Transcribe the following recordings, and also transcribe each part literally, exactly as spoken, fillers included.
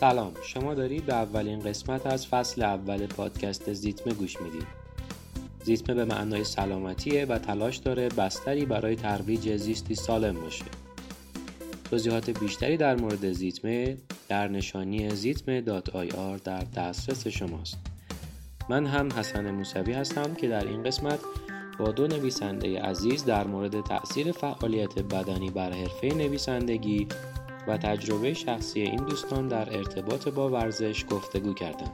سلام، شما دارید به اولین قسمت از فصل اول پادکست زیتمه گوش میدید. زیتمه به معنای سلامتیه و تلاش داره بستری برای ترویج زیستی سالم باشه. توضیحات بیشتری در مورد زیتمه در نشانی زیتمه دات آی آر در دسترس شماست. من هم حسن موسوی هستم که در این قسمت با دو نویسنده عزیز در مورد تأثیر فعالیت بدنی بر حرفه نویسندگی و تجربه شخصی این دوستان در ارتباط با ورزش گفتگو کردم.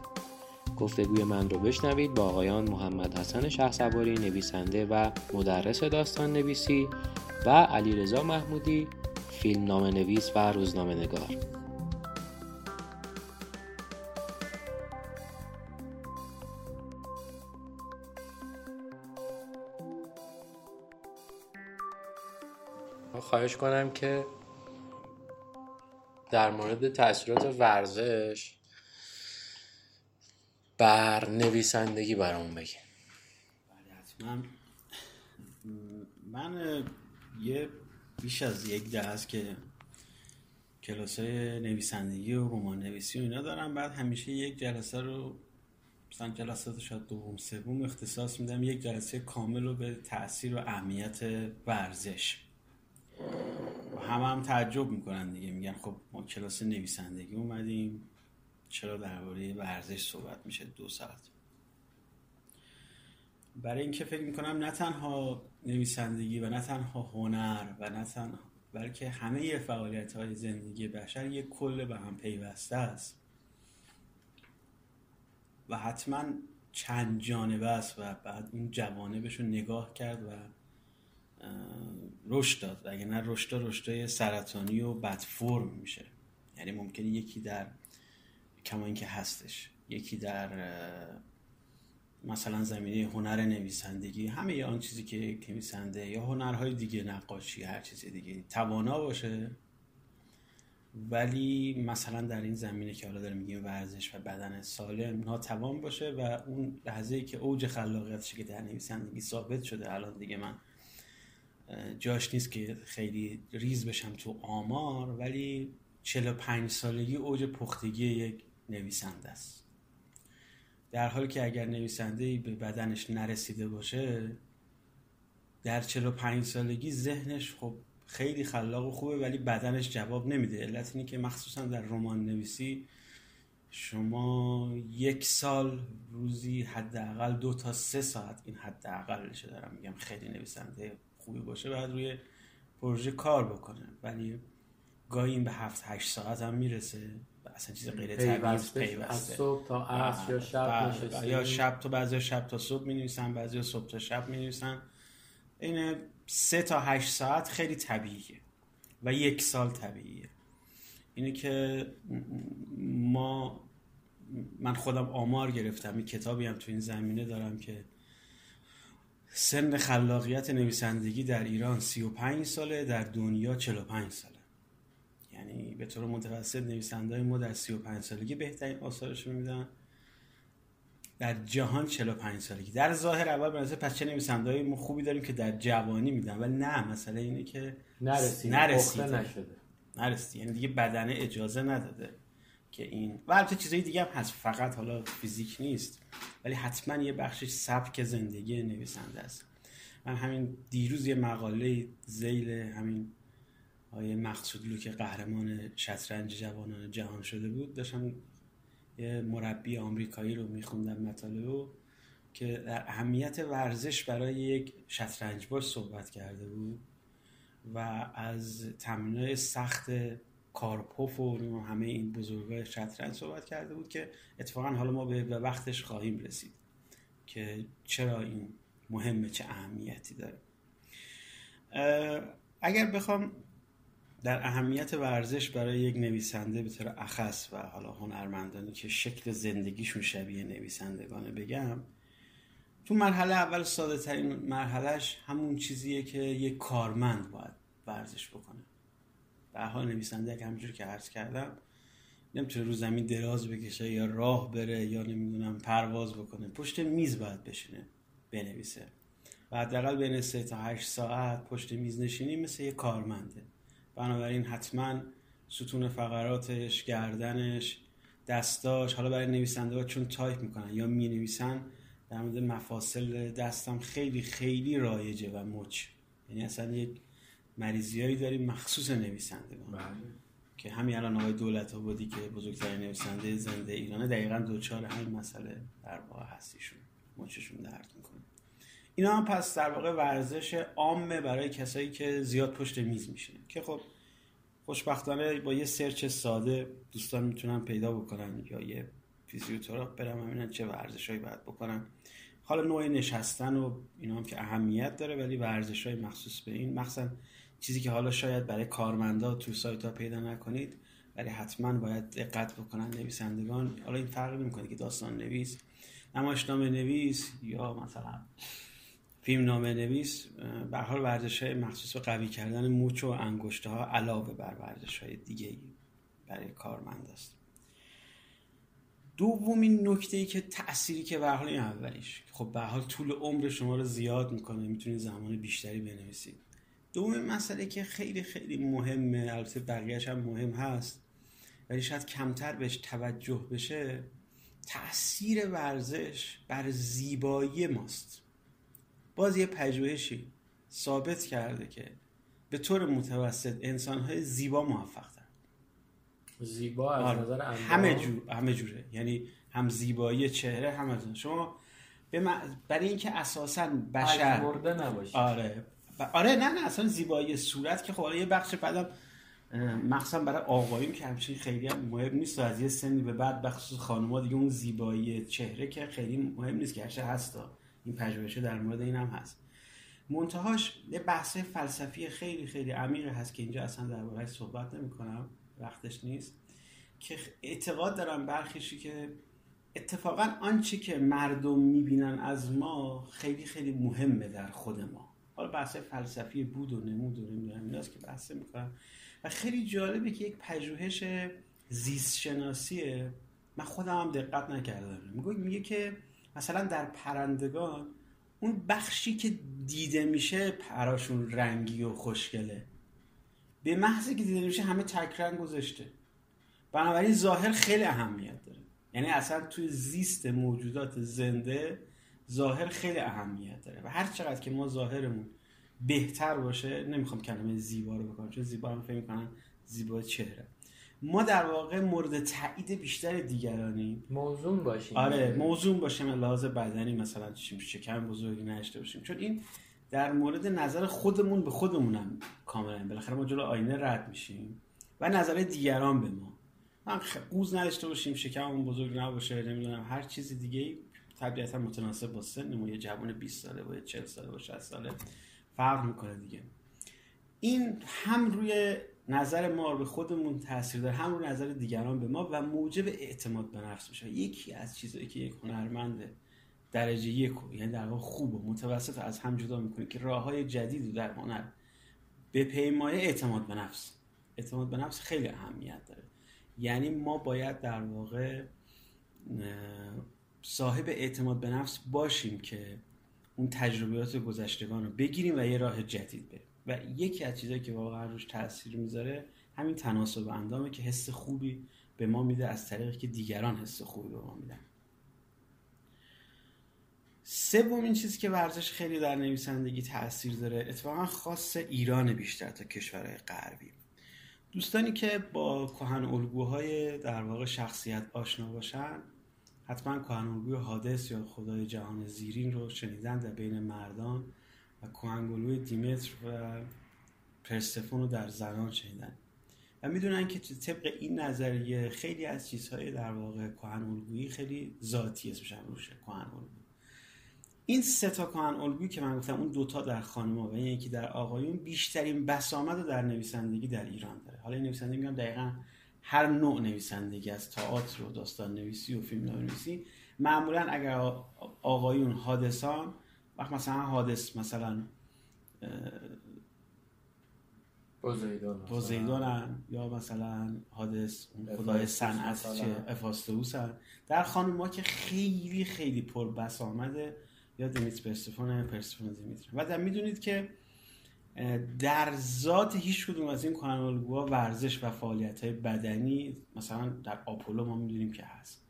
گفتگوی من رو بشنوید با آقایان محمد حسن شهسواری نویسنده و مدرس داستان نویسی و علیرضا محمودی فیلمنامه نویس و روزنامه نگار. خواهش کنم که در مورد تأثیرات ورزش بر نویسندگی برامون بگین. من من یه بیش از یک دهه است که کلاسای نویسندگی و رمان نویسی و اینا دارم. بعد همیشه یک جلسه رو مثلا جلسات شاید دوم سوم اختصاص میدم یک جلسه کامل رو به تأثیر و اهمیت ورزش. همه هم تعجب میکنن دیگه، میگن خب ما کلاس نویسندگی اومدیم چرا درباره ورزش صحبت میشه دو ساعت؟ برای اینکه فکر میکنم نه تنها نویسندگی و نه تنها هنر و نه تنها بلکه همه فعالیت های زندگی بشر یک کل به هم پیوسته است و حتما چند جانبه است و بعد اون جوانبش رو نگاه کرد و رشد داد، اگه نه رشد رشدای سرطانی و بد فرم میشه. یعنی ممکنه یکی در کما اینکه هستش، یکی در مثلا زمینه هنر نویسندگی، همه ی آن چیزی که نویسنده یا هنرهای دیگه نقاشی هر چیز دیگه توانا باشه، ولی مثلا در این زمینه که حالا داریم میگیم ورزش و بدن سالم ناتوان باشه و اون لحظه‌ای که اوج خلاقیتش که در نویسندگی ثابت شده الان دیگه من جاش نیست که خیلی ریز بشم تو آمار، ولی چهل و پنج سالگی اوج پختگی یک نویسنده است، در حالی که اگر نویسنده‌ای به بدنش نرسیده باشه در چهل و پنج سالگی ذهنش خب خیلی خلاق و خوبه ولی بدنش جواب نمیده. علت اینه که مخصوصا در رمان نویسی شما یک سال روزی حداقل دو تا سه ساعت، این حداقلش دارم میگم، خیلی نویسنده خوبی باشه بعد روی پروژه کار بکنه، ولی گاهی این به هفت هشت ساعت هم میرسه و اصلا چیز غیر طبیعی پیوسته از صبح تا عصر یا شب نشسته، یا شب تا بعضی شب تا صبح می‌نویسن، بعضی صبح تا شب می‌نویسن. این سه تا هشت ساعت خیلی طبیعیه و یک سال طبیعیه. اینه که ما من خودم آمار گرفتم، این کتابی هم تو این زمینه دارم که سن خلاقیت نویسندگی در ایران سی و پنج ساله، در دنیا چهل و پنج ساله. یعنی به طور متوسط نویسنده‌های ما در سی و پنج سالگی بهترین آثارش رو میدن، در جهان چهل و پنج سالگی. در ظاهر اول بنظر پس چه نویسنده‌های ما خوبی داریم که در جوانی میدن، ولی نه، مسئله اینه که نرسید، نرسید نشده، نرسید، یعنی دیگه بدن اجازه نداده که این. و البته چیزای دیگه هم هست، فقط حالا فیزیک نیست، ولی حتما یه بخشش سبک زندگی نویسنده است. من همین دیروز یه مقاله ذیل همین آقای مقصودلو که قهرمان شطرنج جوانان جهان شده بود داشتم، یه مربی آمریکایی رو میخوندم مطالعه که در اهمیت ورزش برای یک شطرنجباز صحبت کرده بود و از تمرین‌های سخت کارپوف و همه این بزرگای شطرنج صحبت کرده بود که اتفاقا حالا ما به وقتش خواهیم رسید که چرا این مهمه، چه اهمیتی داره. اگر بخوام در اهمیت ورزش برای یک نویسنده به طور اخص و حالا هنرمندانی که شکل زندگیشون شبیه نویسندگانه بگم، تو مرحله اول ساده ترین مرحلهش همون چیزیه که یک کارمند باید ورزش بکنه. به حال نویسنده که همینجور که عرض کردم نمیتونه رو زمین دراز بکشه یا راه بره یا نمیدونم پرواز بکنه، پشت میز باید بشینه بنویسه و حداقل بین سه تا هشت ساعت پشت میز نشینی مثل یه کارمنده. بنابراین حتما ستون فقراتش، گردنش، دستاش، حالا برای نویسنده ها چون تایپ میکنن یا می نویسن در مورد مفاصل دستم خیلی خیلی رایجه و مچ، یعنی اصلا یک مریضیایی داریم مخصوص نویسندگان. بله. که همین الان آقای دولت آبادی که بزرگترین نویسنده زنده ایرانه دقیقاً دوچار همین مسئله در واقع هستیشون، مچشون درد میکنه. اینا هم پس در واقع ورزش عامه برای کسایی که زیاد پشت میز میشن که خب خوشبختانه با یه سرچ ساده دوستان میتونن پیدا بکنن، یا یه فیزیوتراپ برن ببینن چه ورزشایی باید بکنن. حالا نوع نشستن و اینا هم که اهمیت داره، ولی ورزشای مخصوص به این، مخصوصا چیزی که حالا شاید برای کارمندا تو سایت‌ها پیدا نکنید ولی حتما باید دقت بکنن نویسندگان. حالا این فرقی نمی‌کنه که داستان نویس، نمایشنامه نویس یا مثلا فیلمنامه نویس، به هر حال ورزش‌های مخصوص به قوی کردن موچ و انگشت‌ها علاوه بر ورزش‌های دیگه‌ای برای کارمند است. دومین نکته‌ای که تأثیری که به هر حال این اولیش، خب به هر حال طول عمر شما رو زیاد می‌کنه، می‌تونید زمان بیشتری بنویسید. دومین مسئله که خیلی خیلی مهمه، البته بقیه‌اش هم مهم هست ولی شاید کمتر بهش توجه بشه، تأثیر ورزش بر زیبایی ماست. باز یه پژوهشی ثابت کرده که به طور متوسط انسان‌های زیبا موفق‌ترن. زیبا از آره. نظر اندام همه جور، همه جوره، یعنی هم زیبایی چهره هم از شما بم... برای اینکه اساساً بشر مرده نباشید. آره آره نه نه اصلا زیبایی صورت که خب آره یه بخش بعدم مخصوصا برای آقایون که همچین خیلی هم مهم نیست و از یه سنی به بعد بخصوص خانم‌ها دیگه اون زیبایی چهره که خیلی مهم نیست، که هرچه هستا این پژوهش در مورد این هم هست. منتهاش یه بحث فلسفی خیلی خیلی عمیق هست که اینجا اصلا درباره‌اش صحبت نمی‌کنم، وقتش نیست، که اعتقاد دارم برخیشی که اتفاقاً آنچه که مردم می‌بینن از ما خیلی خیلی مهمه در خود ما. حالا بحث فلسفی بود و نمود و نمی‌دونم ایناست که بحث می‌کنم و خیلی جالبه که یک پژوهش زیست شناسیه، من خودم هم دقت نکردم، میگه میگه که مثلا در پرندگان اون بخشی که دیده میشه پراشون رنگی و خوشگله، به محضی که دیده میشه همه تکرار گذاشته، بنابراین ظاهر خیلی اهمیت داره. یعنی اصلا توی زیست موجودات زنده ظاهر خیلی اهمیت داره و هر چقدر که ما ظاهرمون بهتر باشه، نمیخوام کلمه زیبا رو بکنم چون زیبا هم فکر میکنن زیبا چهره، ما در واقع مورد تایید بیشتر دیگرانی موزون باشیم. آره موزون باشیم، لحاظ بدنی مثلا شکم بزرگی نداشته باشیم، چون این در مورد نظر خودمون به خودمونم کاملا، بالاخره ما جلو آینه رد میشیم و نظر دیگران به ما، من قوز نداشته باشیم، شکممون بزرگ نباشه، نمیدونم هر چیز دیگه، طبیعتا متناسب با سنمون، یه جوان بیست ساله با چهل ساله با شصت ساله فرق میکنه دیگه. این هم روی نظر ما به خودمون تاثیر داره، هم روی نظر دیگران به ما و موجب اعتماد به نفس میشه. یکی از چیزایی که یک هنرمند درجه یک، یعنی در واقع خوب و متوسط، از هم جدا میکنه که راههای جدیدی در هنر به پیمایه اعتماد به نفس. اعتماد به نفس خیلی اهمیت داره، یعنی ما باید در واقع صاحب اعتماد به نفس باشیم که اون تجربیات گذشتگان رو بگیریم و یه راه جدید بریم. و یکی از چیزایی که واقعا روش تاثیر میذاره همین تناسب اندامه که حس خوبی به ما میده از طریقی که دیگران حس خوبی به ما میدن. سومین چیزی که ورزش خیلی در نویسندگی تاثیر داره، اتفاقا خاص ایران بیشتر تا کشورهای غربی، دوستانی که با کهن الگوهای در واقع شخصیت آشنا باشن، حتما کهن الگوی حادث یا خدای جهان زیرین رو شنیدن در بین مردان و کوهنگلوی دیمتر و پرسفون رو در زنان شنیدن و میدونن که طبق این نظریه خیلی از چیزهای در واقع کهن‌الگویی خیلی ذاتی اسمش روشه کهن‌الگو. این سه تا کهن‌الگویی که من گفتم، اون دوتا در خانم‌ها و یکی در آقایون، بیشترین بسامد رو در نویسندگی در ایران داره. حالا این نویسنده میگم دقیقاً هر نوع نویسندگی، از تئاتر و داستان نویسی و فیلمنامه‌نویسی، معمولاً اگر آقایون حادثان، وقت مثلا حادث مثلا پوزیدونن، یا مثلا حادث خدای صنعت چه افاستوسن، در خانوما که خیلی خیلی پر بسامده یا دمیتر پرسفون، پرسفون دمیتر. و در میدونید که در ذات هیچ کدوم از این کانالگوها ورزش و فعالیت‌های بدنی مثلا در آپولو ما می‌دونیم که هست،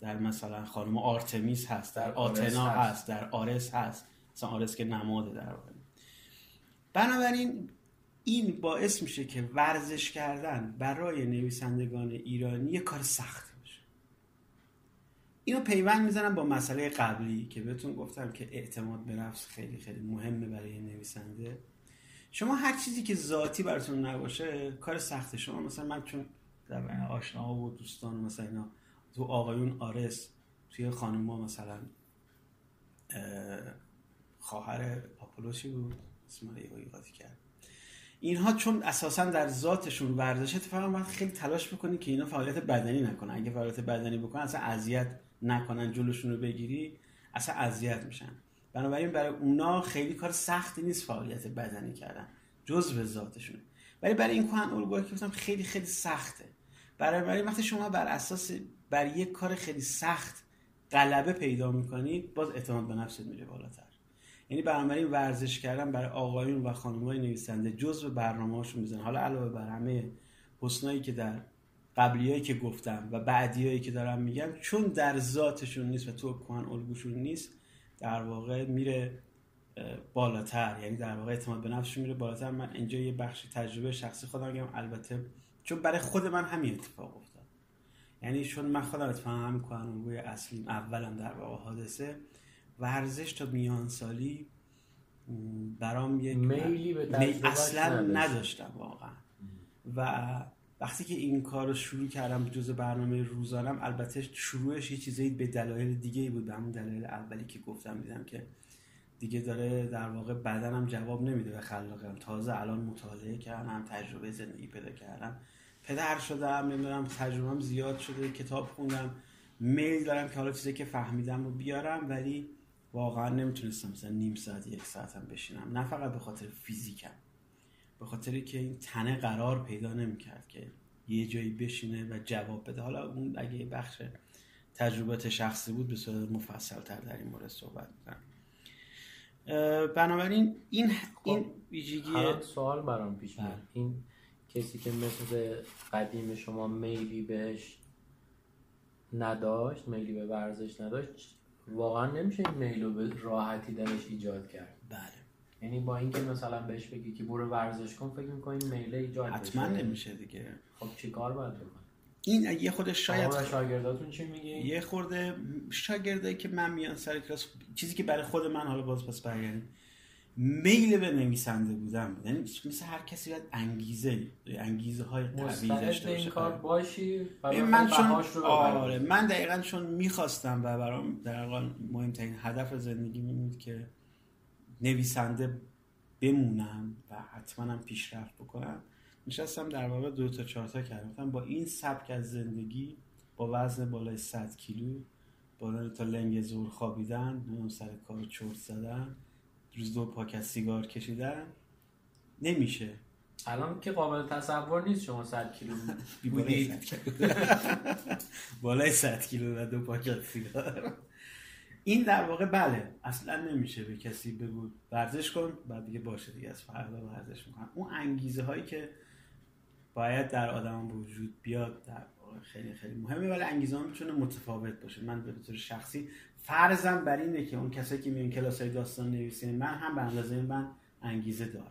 در مثلا خانم آرتمیس هست، در آتنا هست. هست، در آرس هست، مثلا آرس که نماده در واقع. بنابراین این باعث میشه که ورزش کردن برای نویسندگان ایرانی یه کار سخت باشه. اینو پیوند میزنم با مسئله قبلی که بهتون گفتم که اعتماد به نفس خیلی خیلی مهمه برای نویسنده. شما هر چیزی که ذاتی براتون نباشه کار سخته. شما مثلا من چون در آشناها و دوستان مثلا اینا تو آقایون آرس، توی خانوما مثلا خواهر آپولوشی بود اسم رو یه قاطی کرد، اینها چون اساسا در ذاتشون ورزشه، اتفاقا باید خیلی تلاش بکنی که اینا فعالیت بدنی نکنن. اگه فعالیت بدنی بکنن اصلا اذیت نکنن، جلوشون رو بگیری اصلا اذیت میشن. بنابراین برای اونا خیلی کار سختی نیست فعالیت بدنی کردن، جزء ذاتشونه. ولی برای این کهن الگویی که گفتم خیلی خیلی سخته. برای وقتی شما بر اساس بر یک کار خیلی سخت غلبه پیدا میکنید، باز اعتماد به نفست میره بالاتر. یعنی بنابراین ورزش کردن برای آقایون و خانم‌های نویسنده جزء برنامه‌هاشون میزنه. حالا علاوه بر همه حسنایی که در قبلیایی که گفتم و بعدیایی که دارم میگم، چون در ذاتشون نیست و تو کهن الگوشون نیست، در واقع میره بالاتر. یعنی در واقع اعتماد به نفسش میره بالاتر. من اینجا یه بخش تجربه شخصی خودم میگم، البته چون برای خود من همین اتفاق افتاد. یعنی چون من خودم اتفاقا همین کهن‌الگوی اصلیم، اولم در واقع حادثه ورزش تا میان سالی برام یک میلی به تجربه اصلا نداشتم واقعا. و وقتی که این کار رو شروع کردم جزء برنامه روزانم، البته شروعش یه چیزایی به دلایل دیگه‌ای بود، به همون دلایل اولی که گفتم، دیدم که دیگه داره در واقع بدنم جواب نمیده به خلاقیتم. تازه الان مطالعه کردم، تجربه زندگی پیدا کردم، پدر شدم، نمیدونم تجربه‌ام زیاد شده، کتاب خوندم، میل دارم که حالا چیزایی که فهمیدم رو بیارم، ولی واقعا نمیتونستم مثلا نیم ساعت یک ساعت هم بشینم. نه فقط به خاطر فیزیکم، به خاطر که این تنه قرار پیدا نمیکرد که یه جایی بشینه و جواب بده. حالا اون اگه بخش تجربات شخصی بود به صورت مفصل تر در این مورد صحبت می‌کنم. بنابراین این این ویژگی سوال برام پیش میاد، این کسی که مثل قدیم شما میلی بهش نداشت، میلی به ورزش نداشت، واقعا نمیشه این میلو به راحتی درش ایجاد کرد. بله، یعنی با اینکه مثلا بهش بگی که برو ورزش کن، فکر می‌کنی میله ایجاد بشه؟ حتما نمیشه دیگه. خب چیکار باید بکنم؟ این اگه خود شاید خود شاگرداتون چی میگین؟ یه خورده شاگردایی که من میان سر کلاس، چیزی که برای خود من حالا باز پس برگردیم، میل به نویسنده بودم، یعنی مثل هر کسی باید انگیزه انگیزه های قوی داشته باشه، کار باشی. من چون آره من دقیقاً چون میخواستم و برام در واقع مهمترین هدف زندگی می بود که نویسنده بمونم و حتما هم پیشرفت بکنم، نشستم در واقع دو تا چهار تا کردم با این سبک از زندگی، با وزن بالای صد کیلو، با تا لنگ زور خوابیدن، نون سر کار چرت زدن، روز دو پاکت سیگار کشیدن، نمیشه. الان که قابل تصور نیست شما صد کیلو بودید بالای صد کیلو و دو پاکت سیگار. این در واقع بله اصلا نمیشه به کسی بگو ورزش کن بعد دیگه باشه دیگه از فردا ورزش میکنن. اون انگیزه هایی که باید در آدم وجود بیاد در واقع خیلی خیلی مهمه، ولی انگیزه ها میتونه متفاوت باشه. من به طور شخصی فرضم بر اینه که اون کسایی که میان کلاسای داستان نویسی من هم به اندازه من انگیزه دارن.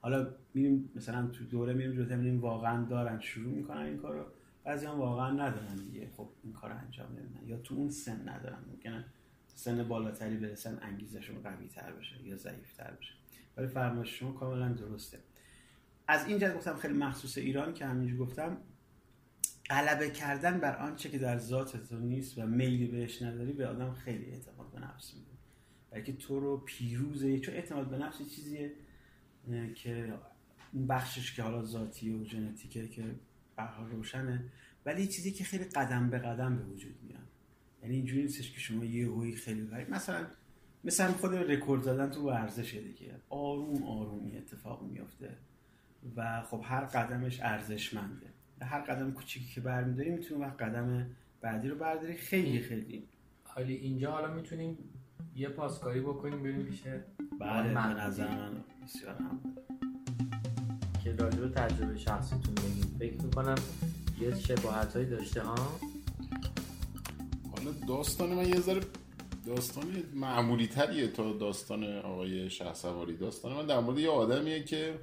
حالا میریم مثلا تو دوره میریم جلو ببینیم واقعا دارن شروع میکنن این کارو، بعضی‌ها واقعا ندارن دیگه، خب این کارو انجام نمیدن یا تو اون سن ندارن، ممکنه سن بالاتری برسن انگیزشون قوی‌تر بشه یا ضعیف‌تر بشه. ولی فرمایش شما کاملا درسته. از این جهت گفتم خیلی مخصوص ایران که همینجوری گفتم، غلبه کردن بر آنچه که در ذاتت نیست و میلی بهش نداری به آدم خیلی اعتماد به نفس میده، بلکه تو رو پیروزه. چون اعتماد به نفس چیزیه که اون بخشش که حالا ذاتی و ژنتیکه که به هر حال روشنه، ولی چیزی که خیلی قدم به قدم به وجود میاد. یعنی اینجوری نیستش که شما یه هوی خیلی غریب مثلا مثلا خود رکورد زدن تو ورزش دیگه، آروم آروم اتفاق میفته و خب هر قدمش ارزشمنده. هر قدم کوچیکی که برمی‌داری میتونی وقت قدم بعدی رو برداری. خیلی خیلی حالی اینجا حالا میتونیم یه پاسکاری بکنیم بریم پیشه. بله به نظر من بسیار هم که راجع به تجربه شخصیتون بگید. فکر میکنم یه شباهت‌هایی داشته ها. حالا داستان من یه ذره داستان معمولی تریه تا داستان آقای شهسواری. داستان من در مورد یه آدمیه که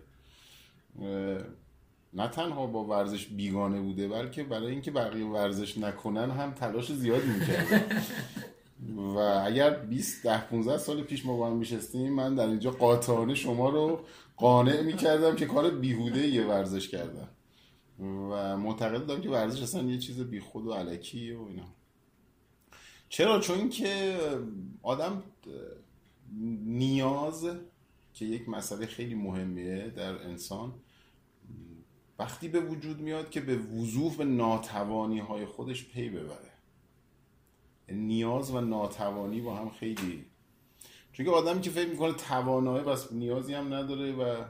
نه تنها با ورزش بیگانه بوده بلکه برای اینکه بقیه ورزش نکنن هم تلاش زیادی میکرده و اگر بیست تا پانزده سال پیش ما با هم میشستیم من در اینجا قاطعانه شما رو قانع میکردم که کار بیهوده یه ورزش کردن و معتقد بودم که ورزش اصلا یه چیز بیخود و الکیه و اینا. چرا؟ چون که آدم نیاز که یک مسئله خیلی مهمه در انسان وقتی به وجود میاد که به وضوح به ناتوانی‌های خودش پی ببره. نیاز و ناتوانی با هم خیلی، چون که آدمی که فکر میکنه توانایه بس نیازی هم نداره و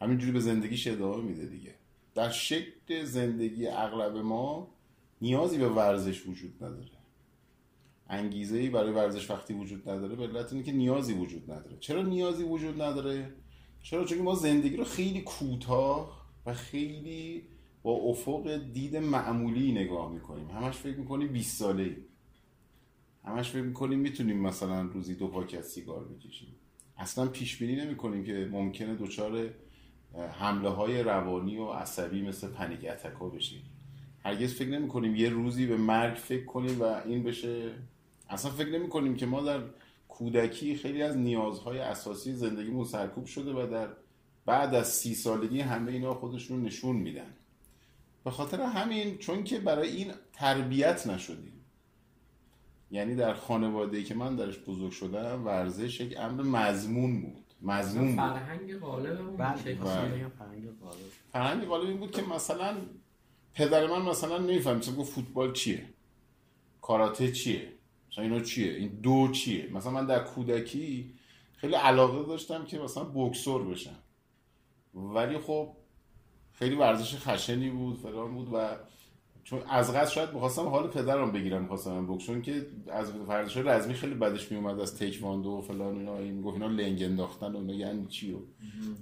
همینجوری به زندگیش ادامه میده دیگه. در شکل زندگی اغلب ما نیازی به ورزش وجود نداره، انگیزه‌ای برای ورزش وقتی وجود نداره به علت اینه که نیازی وجود نداره. چرا نیازی وجود نداره؟ چرا؟ چون ما زندگی رو خیلی کوتاه و خیلی با افق دید معمولی نگاه میکنیم. همش فکر میکنیم بیست ساله‌ای، همش فکر میکنیم میتونیم مثلا روزی دو پاکت سیگار بکشیم. اصلا پیش بینی نمیکنیم که ممکنه دچار حمله های روانی و عصبی مثل پنیک اتکا بشیم. هرگز فکر نمیکنیم یه روزی به مرگ فکر کنیم و این بشه. اصلا فکر نمیکنیم که ما در کودکی خیلی از نیازهای اساسی زندگیمون سرکوب شده و در بعد از سی سالگی همه اینا خودشون نشون میدن. به خاطر همین، چون که برای این تربیت نشدیم، یعنی در خانواده‌ای که من درش بزرگ شدم ورزش یک امر مذموم بود. مذموم بود. فرهنگ غالب بله. فرهنگ غالب. فرهنگ غالب این بود که مثلا پدر من مثلا نمی‌فهمید که فوتبال چیه، کاراته چیه، مثلا اینو چیه، این دو چیه. مثلا من در کودکی خیلی علاقه داشتم که مثلا بوکسور بشم، ولی خب خیلی ورزش خشنی بود فلان بود و چون از قصد شاید می‌خواستم حال پدرم بگیرم، می‌خواستم بوکسون که از ورزش‌های رزمی خیلی بدش میومد، از تکواندو و فلان اینا. این گفت اینا لنگ انداختن و اینا یعنی چی و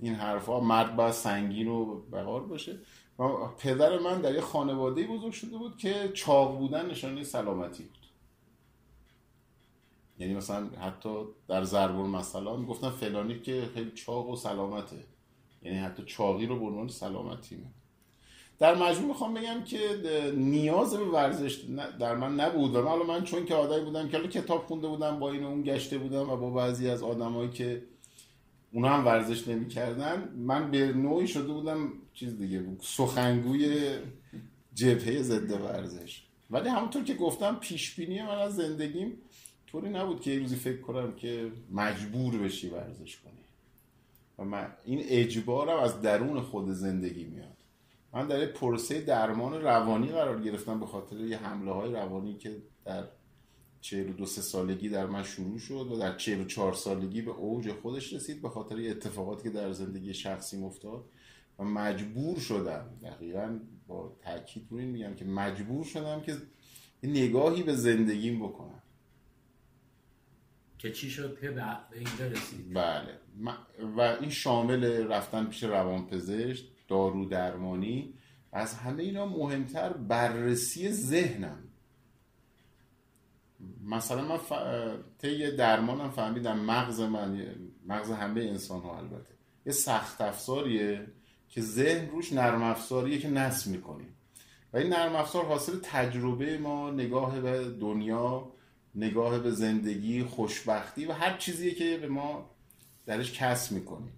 این حرفا، مرد باید سنگین و بغار باشه. و پدر من در یه خانواده‌ای بزرگ شده بود که چاق بودن نشانه سلامتی بود، یعنی مثلا حتی در ضرب المثلا میگفتن فلانی که خیلی چاق و سلامته، یعنی حتی چاقی رو به عنوان سلامتی می. در مجموع میخوام بگم که نیاز به ورزش در من نبود و من, من چون که آدمی بودم که کتاب خونده بودم، با این اون گشته بودم و با بعضی از آدمایی که اونا هم ورزش نمی‌کردن من به نوعی شده بودم چیز دیگه، سخنگوی جبهه ضد ورزش. ولی همونطور که گفتم پیش بینی من از زندگیم طوری نبود که یه روزی فکر کنم که مجبور بشی ورزش کنی و من این اجبارم از درون خود زندگی میاد. من در یه پروسه درمان روانی قرار گرفتم به خاطر یه حمله های روانی که در چهل و دو سالگی در من شروع شد و در چهل و چهار سالگی به اوج خودش رسید به خاطر یه اتفاقاتی که در زندگی شخصیم افتاد و مجبور شدم، دقیقاً با تاکید روی این میگم که مجبور شدم که نگاهی به زندگیم بکنم که چی شد که به اینجا رسید. بله، و این شامل رفتن پیش روانپزشک، دارو درمانی، از همه اینا مهمتر بررسی ذهنم. مثلا من ف... طی درمانم فهمیدم مغز من، مغز همه انسان ها البته، یه سخت افزاریه که ذهن روش نرم افزاریه که نصب میکنیم و این نرم افزار حاصل تجربه ما، نگاه به دنیا، نگاه به زندگی، خوشبختی و هر چیزیه که به ما درش کسب میکنیم.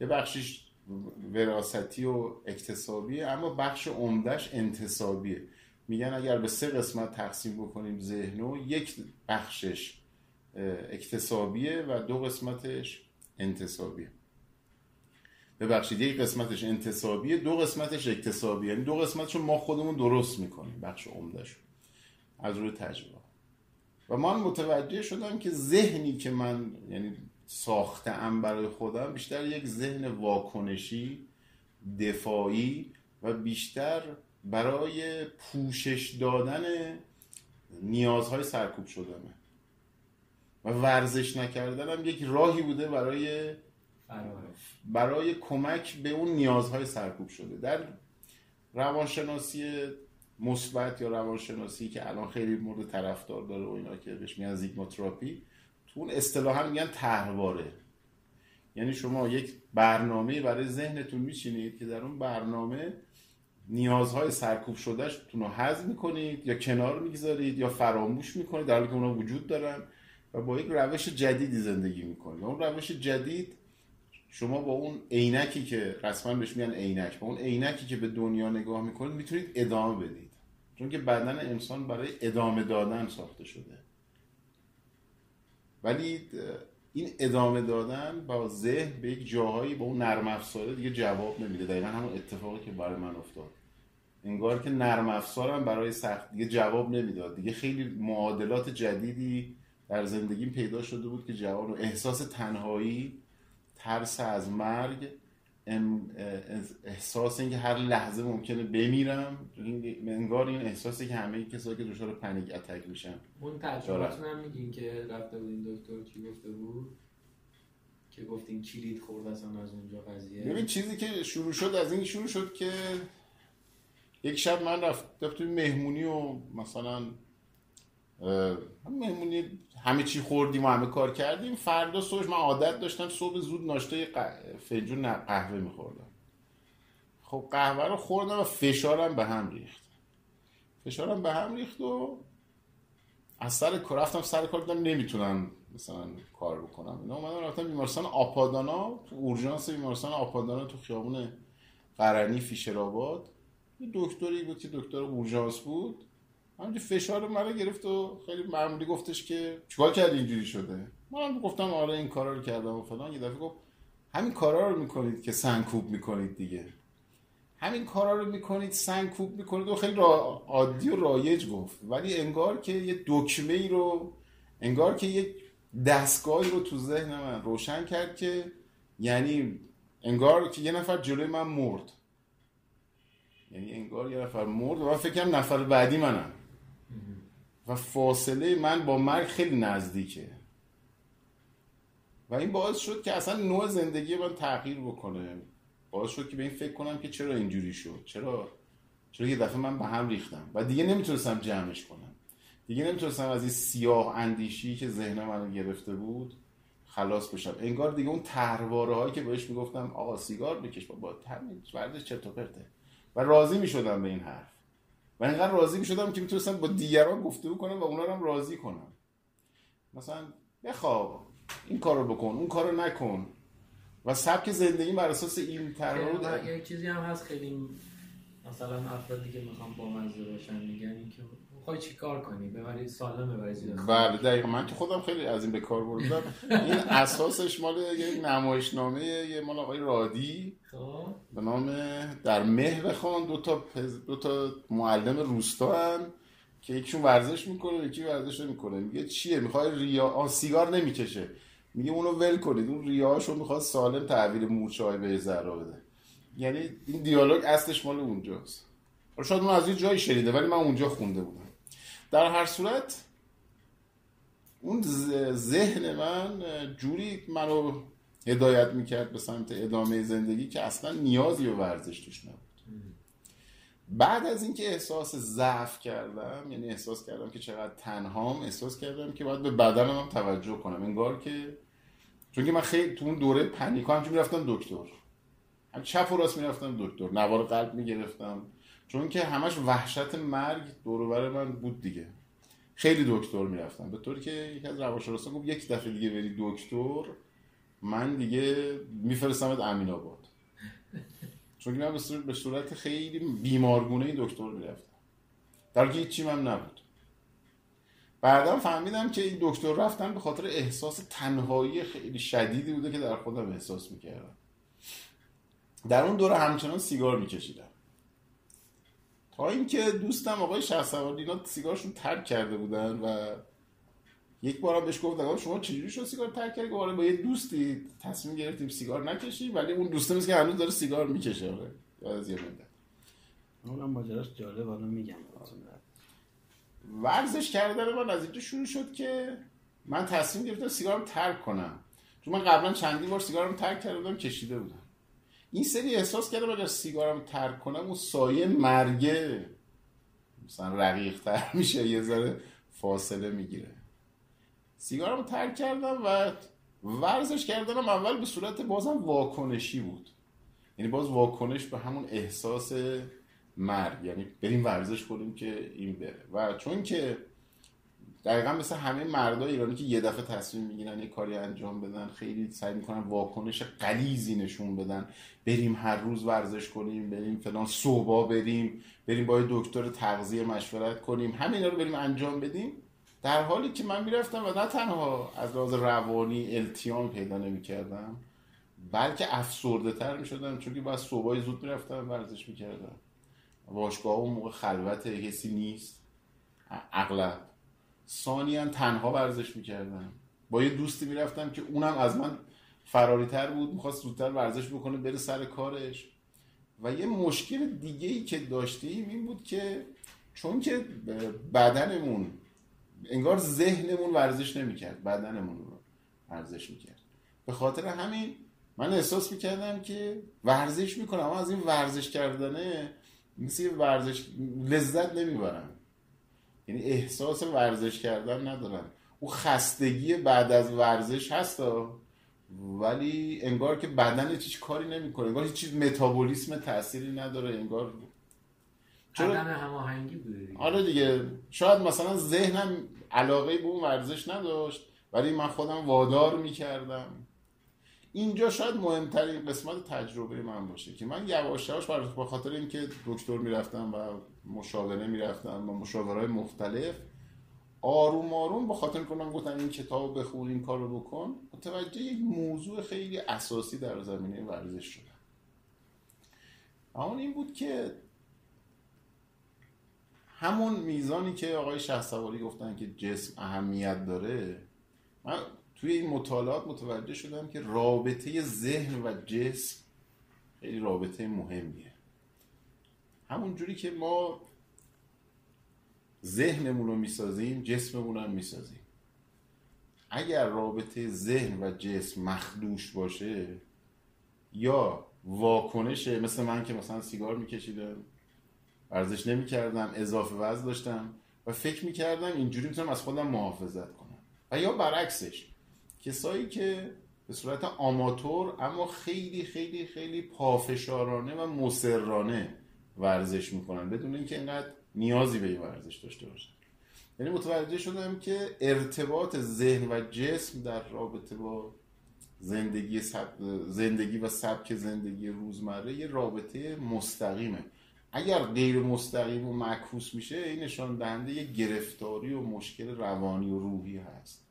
یه بخشیش وراثتی و اکتسابیه، اما بخش عمدهش انتسابیه. میگن اگر به سه قسمت تقسیم بکنیم ذهنو، یک بخشش اکتسابیه و دو قسمتش انتسابیه. ببخشید، یک قسمتش انتسابیه، دو قسمتش اکتسابیه، یعنی دو قسمتشو ما خودمون درست میکنیم، بخش عمدهشو از روی تجربه. و من متوجه شدم که ذهنی که من یعنی ساختم برای خودم بیشتر یک ذهن واکنشی، دفاعی و بیشتر برای پوشش دادن نیازهای سرکوب شدنه و ورزش نکردنم یک راهی بوده برای برای کمک به اون نیازهای سرکوب شده. در روانشناسی مثبت یا روانشناسی که الان خیلی مورد طرفدار داره و اینا که بهش میگن زیگماتراپی، تو اون اصطلاحا میگن طرحواره. یعنی شما یک برنامه برای ذهنتون میچینید که در اون برنامه نیازهای سرکوب شدهشتون رو هضم میکنید یا کنار میگذارید یا فراموش میکنید در حالی که اونا وجود دارن و با یک روش جدیدی زندگی میکنید. اون روش جدید شما با اون عینکی که رسما بهش میگن عینک، با اون عینکی که به دنیا نگاه میکنید میتونید ادامه بدید، چون که بدن انسان برای ادامه دادن ساخته شده. ولی این ادامه دادن با ذهن به یک جاهایی با اون نرم افزاره دیگه جواب نمیده. دقیقا همون اتفاقی که برای من افتاد، انگار که نرم افزارم برای سخت دیگه جواب نمیداد، دیگه خیلی معادلات جدیدی در زندگیم پیدا شده بود که جواب رو، احساس تنهایی، ترس از مرگ، احساس اینکه هر لحظه ممکنه بمیرم، انگار این احساسی که همه کسایی که دچار پنیک اتک میشن. اون تجربه‌تون هم میگین که رفته بودین دکتر، چی گفته بود که گفتین کلید خورد اصلا از اونجا قضیه؟ ببین چیزی که شروع شد از این شروع شد که یک شب من رفتم توی مهمونی و مثلا مهمونی همه چی خوردیم و همه کار کردیم. فردا صبح من عادت داشتم صبح زود ناشتای فنجون قهوه میخوردم. خب قهوه رو خوردم و فشارم به هم ریخت فشارم به هم ریخت و از سر کار رفتم سر کار دیدم نمیتونم مثلا کار بکنم اینا. اومدم رفتم بیمارستان آپادانا، تو اورژانس بیمارستان آپادانا تو خیابون قرنی فیشرآباد یه دکتری بود که دکتر اورژانس بود، همینجا فشار من رو گرفت و خیلی معمولی گفتش که چیکار کردی اینجوری شده؟ منم گفتم آره این کارا رو کردم و فلان. یه دفعه گفت همین کارا رو میکنید که سنگکوب میکنید دیگه، همین کارا رو میکنید سنگکوب میکنید و خیلی را... عادی و رایج گفت. ولی انگار که یه دکمه ای رو، انگار که یه دستگاهی رو تو ذهن من روشن کرد که یعنی انگار که یه نفر جلوی من مرد، یعنی انگار یه نفر مرد و من فکرم نفر بعدی منم و فاصله من با مرگ خیلی نزدیکه و این باعث شد که اصلا نوع زندگی من تغییر بکنه. باعث شد که به این فکر کنم که چرا اینجوری شد، چرا چرا یه دفعه من به هم ریختم و دیگه نمیتونستم جمعش کنم، دیگه نمیتونستم از این سیاه اندیشی که ذهن منو گرفته بود خلاص بشم. انگار دیگه اون طرحواره هایی که بهش میگفتم آقا سیگار بکش بابا، همین ورزش چرت و پرته، و راضی میشدم به این حرف. من اینقدر راضی میشدم که میتونستم با دیگران گفتگو کنم و اونا رو هم راضی کنم، مثلا بخواب این کارو بکن اون کارو نکن و سبک زندگی بر اساس این ترورد. اگه یک چیزی هم هست خیلی مثلا افرادی که میخوام با مزه باشن میگن اینکه میخوای چیکار کنی، ببری سالم ببری زیاد. بله دقیقاً من که خودم خیلی از این به کار بردم. این اساسش مال یک نمایشنامه یه مال آقای رادی به نام در مه بخوان، دو تا دو تا معلم روستا ان که یکیشون ورزش میکنه یکی ورزش نمیکنه. میگه چیه میخوای ریا سیگار نمیکشه، میگه اونو ول کنید، اون ریاشو میخواد سالم تحویل مورچه‌های به زرا بده. یعنی این دیالوگ اصلش مال اونجاست. شاید من از یه جایی شنیده ولی من اونجا خونده بودم. در هر صورت اون ذهن من جوری منو هدایت میکرد به سمت ادامه زندگی که اصلا نیازی به ورزش توش نبود. بعد از اینکه احساس ضعف کردم، یعنی احساس کردم که چقدر تنهام، احساس کردم که باید به بدنم هم توجه کنم. انگار که چون که من خیلی تو اون دوره پنیکا همچون میرفتم دکتر، هم چپ و راست میرفتم دکتر، نوار قلب میگرفتم، چون که همش وحشت مرگ دور و بر من بود دیگه. خیلی دکتر میرفتم به طوری که یکی از روانشناسا گفت یک دفعه دیگه بری دکتر من دیگه میفرستمت امین آباد. چون که من به صورت خیلی بیمارگونه دکتر میرفتم در حالی که هیچ چیم هم نبود. بعدم فهمیدم که این دکتر رفتن به خاطر احساس تنهایی خیلی شدیدی بوده که در خودم احساس میکردم. در اون دوره همچنان سیگار میکشیدم تا اینکه دوستم آقای شهسواری اینا سیگارشون ترک کرده بودن و یک بار بهش گفتم شما چجوری شد سیگار ترک کردی؟ گفت با یه دوستی تصمیم گرفتیم سیگار نکشیم ولی اون دوستم هست که هنوز داره سیگار میکشه. آره یاد از یه مدت اونم ماجراش جالب الان میگم. ورزش کردن من از اینجا شروع شد که من تصمیم گرفتم سیگارم ترک کنم چون من قبلا چندین بار سیگارم ترک کرده بودم، کشیده بودم. این سری احساس کردم اگر سیگارم ترک کنم اون سایه مرگه مثلا رقیق‌تر میشه، یه ذره فاصله میگیره. سیگارم ترک کردم و ورزش کردنم اول به صورت بازم واکنشی بود، یعنی باز واکنش به همون احساس مرگ، یعنی بریم ورزش کنیم که این بره. و چون که دقیقا مثل همه مردای ایرانی که یه دفعه تصمیم میگیرن یه کاری انجام بدن، خیلی سعی میکنن واکنش غلیظی نشون بدن، بریم هر روز ورزش کنیم، بریم فلان صبح بریم بریم با دکتر تغذیه مشورت کنیم، همینا رو بریم انجام بدیم. در حالی که من میرفتم و نه تنها از لحاظ روانی التیام پیدا نمیکردم بلکه افسرده تر میشدم، چون که بعد صبحای زود میرفتم ورزش میکردم. باشگاه اون موقع خلوت، کسی نیست اغلب. ثانیاً تنها ورزش میکردم، با یه دوستی میرفتم که اونم از من فراری تر بود، میخواست زودتر ورزش بکنه بره سر کارش. و یه مشکل دیگه‌ای که داشتیم این بود که چون که بدنمون انگار ذهنمون ورزش نمیکرد، بدنمون رو ورزش میکرد. به خاطر همین من احساس میکردم که ورزش میکنم اما از این ورزش کردنه مثل ورزش لذت نمیبرم، یعنی احساس ورزش کردن ندارم. او خستگی بعد از ورزش هستا ولی انگار که بدن هیچ کاری نمیکنه، انگار هیچ چیز متابولیسم تأثیری نداره، انگار چرا هماهنگی بوده. آره دیگه، شاید مثلا ذهنم علاقه به اون ورزش نداشت ولی من خودم وادار میکردم. اینجا شاید مهمترین قسمت تجربه من باشه که من یواش یواش به خاطر اینکه دکتر میرفتم و مشاوره میرفتم و مشاورهای مختلف، آروم آروم به خاطر اینکه من گفتم این کتاب بخون، این کار رو بکن، متوجه یک موضوع خیلی اساسی در زمینه ورزش شدم. اون این بود که همون میزانی که آقای شهسواری گفتن که جسم اهمیت داره، من توی این مطالعات متوجه شدم که رابطه ذهن و جسم خیلی رابطه مهمیه. همون جوری که ما ذهنمون رو میسازیم جسممون هم میسازیم. اگر رابطه ذهن و جسم مخدوش باشه یا واکنشه، مثل من که مثلا سیگار میکشیدم، ورزش نمیکردم، اضافه وزن داشتم و فکر میکردم اینجوری میتونم از خودم محافظت کنم، و یا برعکسش کسایی که به صورت آماتور اما خیلی خیلی خیلی پافشارانه و مصرانه ورزش میکنن بدون اینکه اینقدر نیازی به این ورزش داشته باشن. یعنی متوجه شدم که ارتباط ذهن و جسم در رابطه با زندگی زندگی و سبک زندگی روزمره یه رابطه مستقیمه. اگر غیر مستقیم و معکوس میشه این نشان دهنده یه گرفتاری و مشکل روانی و روحی هست.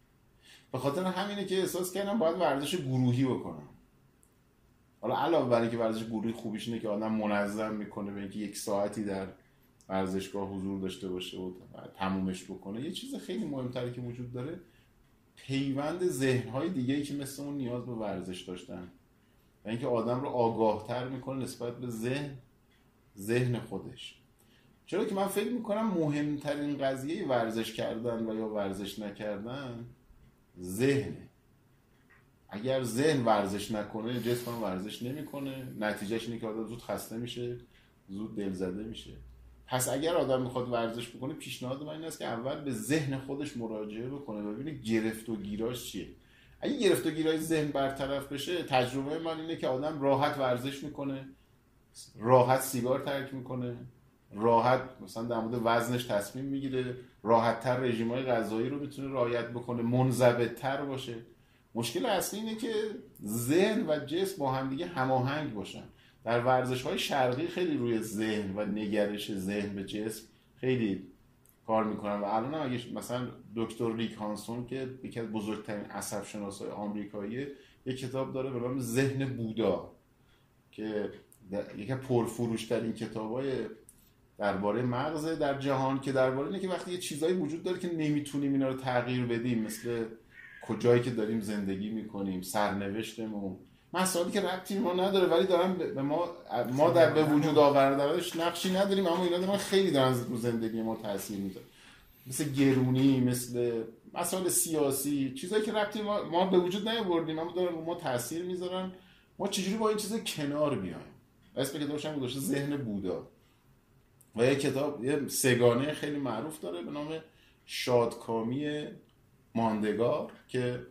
به خاطر همینه که احساس کردم باید ورزش گروهی بکنم. حالا علاوه بر اینکه ورزش گروهی خوبیش اینه که آدم منظم میکنه، به اینکه یک ساعتی در ورزشگاه حضور داشته باشه و تمومش بکنه، یه چیز خیلی مهمتری که وجود داره پیوند ذهن‌های دیگه‌ای که مثل اون نیاز به ورزش داشتن، و اینکه آدم رو آگاه‌تر میکنه نسبت به ذهن ذهن خودش. چرا که من فکر میکنم مهمترین قضیه ورزش کردن و یا ورزش نکردن ذهنه. اگر ذهن ورزش نکنه جسم هم ورزش نمیکنه، نتیجهش اینه که آدم زود خسته میشه، زود دلزده میشه. پس اگر آدم میخواد ورزش بکنه پیشنهاد من این است که اول به ذهن خودش مراجعه بکنه و ببینه گرفت و گیراش چیه. اگه گرفت و گیرای ذهن برطرف بشه، تجربه من اینه که آدم راحت ورزش میکنه، راحت سیگار ترک میکنه، راحت مثلا در مورد وزنش تصمیم میگیره، راحت‌تر رژیم‌های غذایی رو میتونه رعایت بکنه، منضبط‌تر باشه. مشکل اصلی اینه که ذهن و جسم با هم دیگه هماهنگ باشن. در ورزش‌های شرقی خیلی روی ذهن و نگرش ذهن به جسم خیلی کار میکنن و الان اگه مثلا دکتر ریک هانسون که یکی از بزرگترین عصب‌شناسای آمریکایی، یک کتاب داره به نام ذهن بودا که یکی از پرفروش‌ترین کتاب‌های درباره مغز در جهان، که درباره اینه که وقتی یه چیزایی وجود داره که نمیتونیم اینا رو تغییر بدیم، مثل کجایی که داریم زندگی میکنیم، سرنوشتمون، مسائلی که ربطی ما نداره ولی دارن به ما ما در به وجود آوردنش نقشی نداریم، اما اینا دارن خیلی دارن رو زندگی ما تاثیر میذارن. مثل گرونی، مثل مسائل سیاسی، چیزایی که ربطی ما, ما به وجود نیاوردیم اما دارن ما تاثیر میذارن، ما چجوری با این چیزا کنار بیایم. اسم کتابش هم گذاشته ذهن بودا. و یه کتاب، یه سگانه خیلی معروف داره به نام شادکامی ماندگار که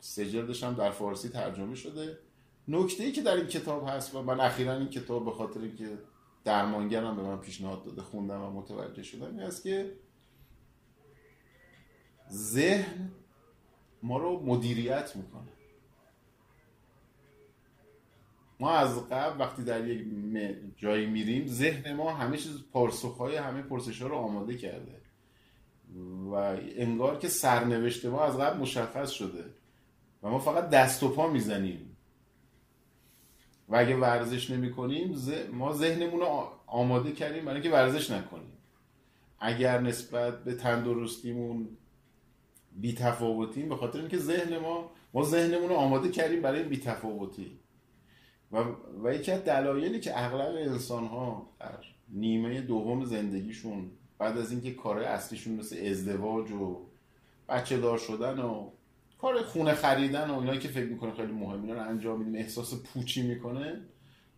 سه جلدش هم در فارسی ترجمه شده. نکته‌ای که در این کتاب هست و من اخیراً این کتاب به خاطر اینکه درمانگرم به من پیشنهاد داده خوندم و متوجه شدم، این است که ذهن ما رو مدیریت میکنه. ما از قبل وقتی در یک جایی میریم ذهن ما همه چیز پاسخ‌های همه پرسش‌ها رو آماده کرده و انگار که سرنوشت ما از قبل مشخص شده و ما فقط دست و پا میزنیم و اگه ورزش نمی کنیم ما ذهنمون رو آماده کردیم برای اینکه ورزش نکنیم. اگر نسبت به تندرستیمون بی تفاوتیم به خاطر اینکه ذهن ما ما ذهنمون رو آماده کردیم برای بی تفاوتی. و و یکی از دلایلی که اغلب انسان‌ها در نیمه دوم زندگیشون بعد از اینکه کارهای اصلیشون مثل ازدواج و بچه دار شدن و کار خونه خریدن و اینا که فکر می‌کنه خیلی مهمه اینا رو انجام میدیم، احساس پوچی می‌کنه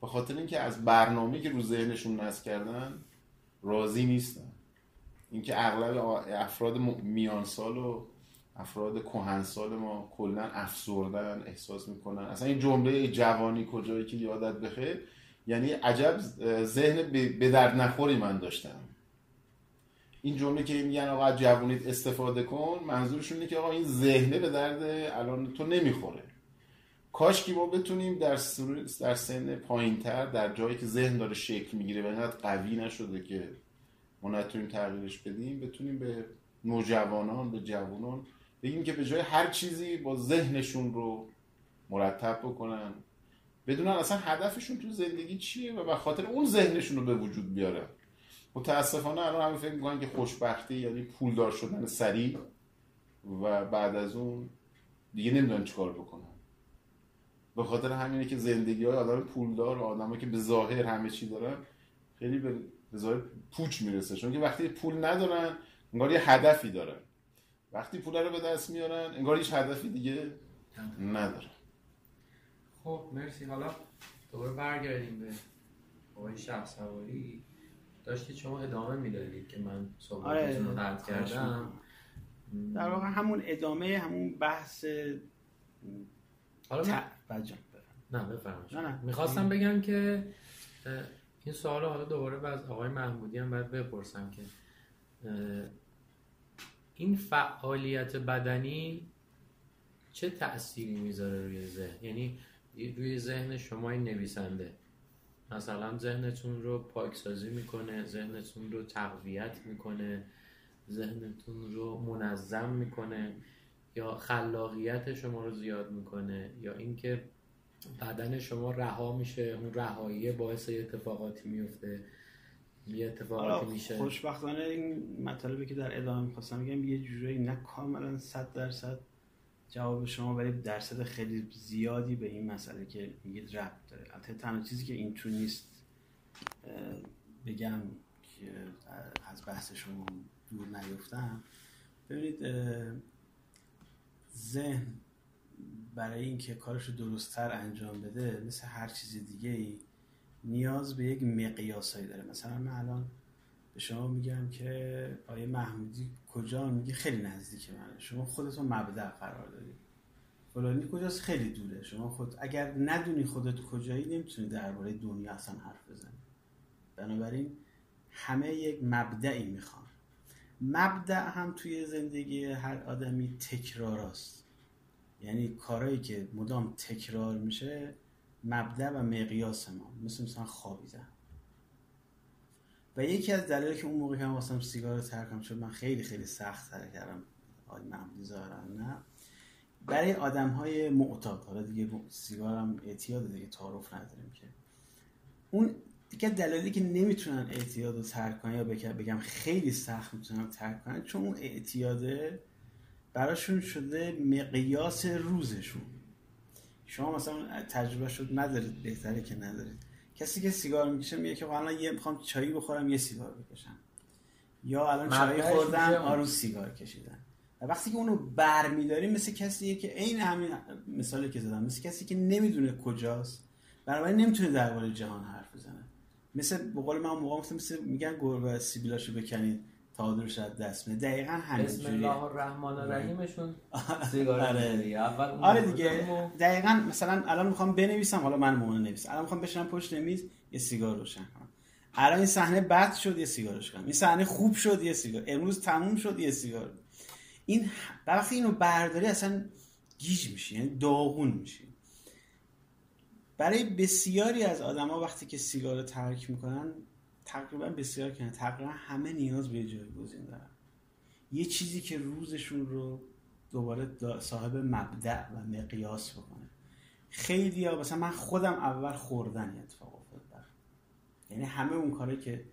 به خاطر اینکه از برنامه‌ای که رو ذهنشون نصب کردن راضی نیستن. اینکه اغلب افراد میانسال و افراد کهنسال ما کلا افسردن احساس میکنن. اصلا این جمله جوانی کجایی که یادت بخیر، یعنی عجب ذهن به درد نخوری من داشتم. این جمله که میگن آقا جوانیت استفاده کن، منظورشون اینه که آقا این ذهن به درد الان تو نمیخوره. کاش که ما بتونیم در در سن پایینتر در جایی که ذهن داره شکل میگیره و انقدر قوی نشده که ما نتونیم تغییرش بدیم، بتونیم به نوجوانان به جوانان بگیم که به جای هر چیزی با ذهنشون رو مرتب بکنن، بدونن اصلا هدفشون تو زندگی چیه و به خاطر اون ذهنشون رو به وجود بیارن. متاسفانه الان همه فکر میکنن که خوشبختی یعنی پولدار شدن سریع و بعد از اون دیگه نمیدونن چیکار بکنن. به خاطر همینه که زندگی‌های آدم پولدار و آدمایی که به ظاهر همه چی دارن خیلی به ظاهر پوچ میرسه، چون که وقتی پول ندارن انگار یه هدفی دارن، وقتی پول رو به دست میارن انگار هیچ هدفی دیگه نداره. خب مرسی. حالا دوباره برگردیم به آقای شهسواری. داشتی شما ادامه میدادید که من صحبتتون رو قطع کردم. در واقع همون ادامه همون بحث حالا ت... بجام بفرم. نه بفرمایید. نه نه میخواستم بگم که این سوال حالا دوباره باز آقای محمودی هم باید بپرسم که این فعالیت بدنی چه تأثیری میذاره روی ذهن؟ یعنی روی ذهن شما این نویسنده مثلا ذهنتون رو پاکسازی میکنه، ذهنتون رو تقویت میکنه، ذهنتون رو منظم میکنه، یا خلاقیت شما رو زیاد میکنه، یا اینکه بدن شما رها میشه، اون رهایی باعث اتفاقاتی میفته، یه اتفاقاتی میشه. خوشبختانه این مطالبی که در ادامه می‌خواستم بگم یه جورایی نه کاملا صد درصد جواب شما، ولی درصد خیلی زیادی به این مسئله که میگید ربط داره. البته تنها چیزی که این تو نیست بگم که از بحث شما دور نیفتم، ببینید ذهن برای اینکه کارش رو درست‌تر انجام بده مثل هر چیز دیگه‌ای نیاز به یک مقیاسایی داره. مثلا من الان به شما میگم که آقای محمودی کجا، میگه خیلی نزدیک منه، شما خودتون مبدأ قرار دادید. فلانی کجاست، خیلی دوره. شما خود اگر ندونی خودت کجایی نمیتونی درباره دنیا اصلا حرف بزنی. بنابراین همه یک مبدعی میخوان. مبدع هم توی زندگی هر آدمی تکراراست، یعنی کارهایی که مدام تکرار میشه مبدأ و مقیاس ما، مثل مثلا خوابیدن. و یکی از دلایلی که اون موقع که من واسم سیگار رو ترکم شد، من خیلی خیلی سخت ترک کردم آقای محمودی ظاهرا، نه برای آدم‌های معتاد، حالا دیگه سیگارم اعتیاد دیگه تعارف نداریم که، اون دیگه دلایلی که نمیتونن اعتیاد رو ترک کنن یا بگم خیلی سخت میتونن ترک کنن، چون اون اعتیاده براشون شده مقیاس روزشون. شما مثلا تجربه شد ندارید، بهتره که ندارید. کسی که سیگار میکشه میگه که حالا یه میخوام چایی بخورم یه سیگار بکشم. یا الان چای خوردن آروم سیگار کشیدن. و وقتی که اونو برمی‌داری مثل کسیه که عین همین مثالی که زدم، مثل کسی که نمیدونه کجاست، برای نمیتونه درباره جهان حرف بزنه. مثل به قول من موقع گفتم، مثل میگن گربه سیبیلاشو بکنید تا درش دست میاد. دقیقاً همینجوریه. بسم الله الرحمن الرحیمشون سیگار دیگه. اول آره دیگه. دقیقاً مثلا الان میخوام بنویسم، حالا من مون نویسم. الان میخوام بشینم پشت میز یه سیگار روشن کنم. الان این صحنه بد شد یه سیگار روشن کنم. این صحنه خوب شد یه سیگار. امروز تموم شد یه سیگار. این وقتی اینو برداری اصلا گیج میشی، یعنی داغون میشی. برای بسیاری از آدما وقتی که سیگار رو ترک میکنن، تقریبا بسیار کنن، تقریبا همه نیاز به جایگزین دارن، یه چیزی که روزشون رو دوباره صاحب مبدأ و مقیاس بکنه. خیلی ها مثلا، من خودم اول خوردن اتفاق افتاد، یعنی همه اون کاری که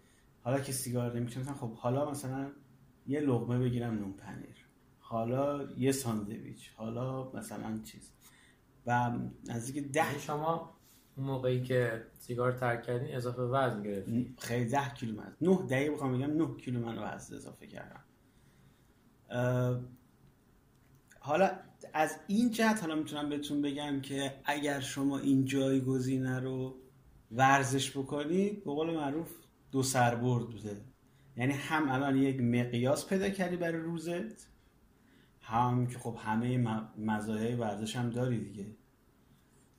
حالا که سیگار نمیکشم، خب حالا مثلا یه لقمه بگیرم نون پنیر، حالا یه ساندویچ، حالا مثلا چیز. و نزدیک ده شما موقعی که سیگار ترک کردین اضافه وزن گرفتین؟ خیلی ده کیلو من، نه دقیقه بخوام بگم نه کیلو من وزن اضافه کردم. حالا از این جهت حالا میتونم بهتون بگم که اگر شما این جایگزینه رو ورزش بکنید، به قول معروف دو سربرد بوده، یعنی هم الان یک مقیاس پیدا کردی برای روزت، هم که خب همه مزایای ورزش هم داری دیگه.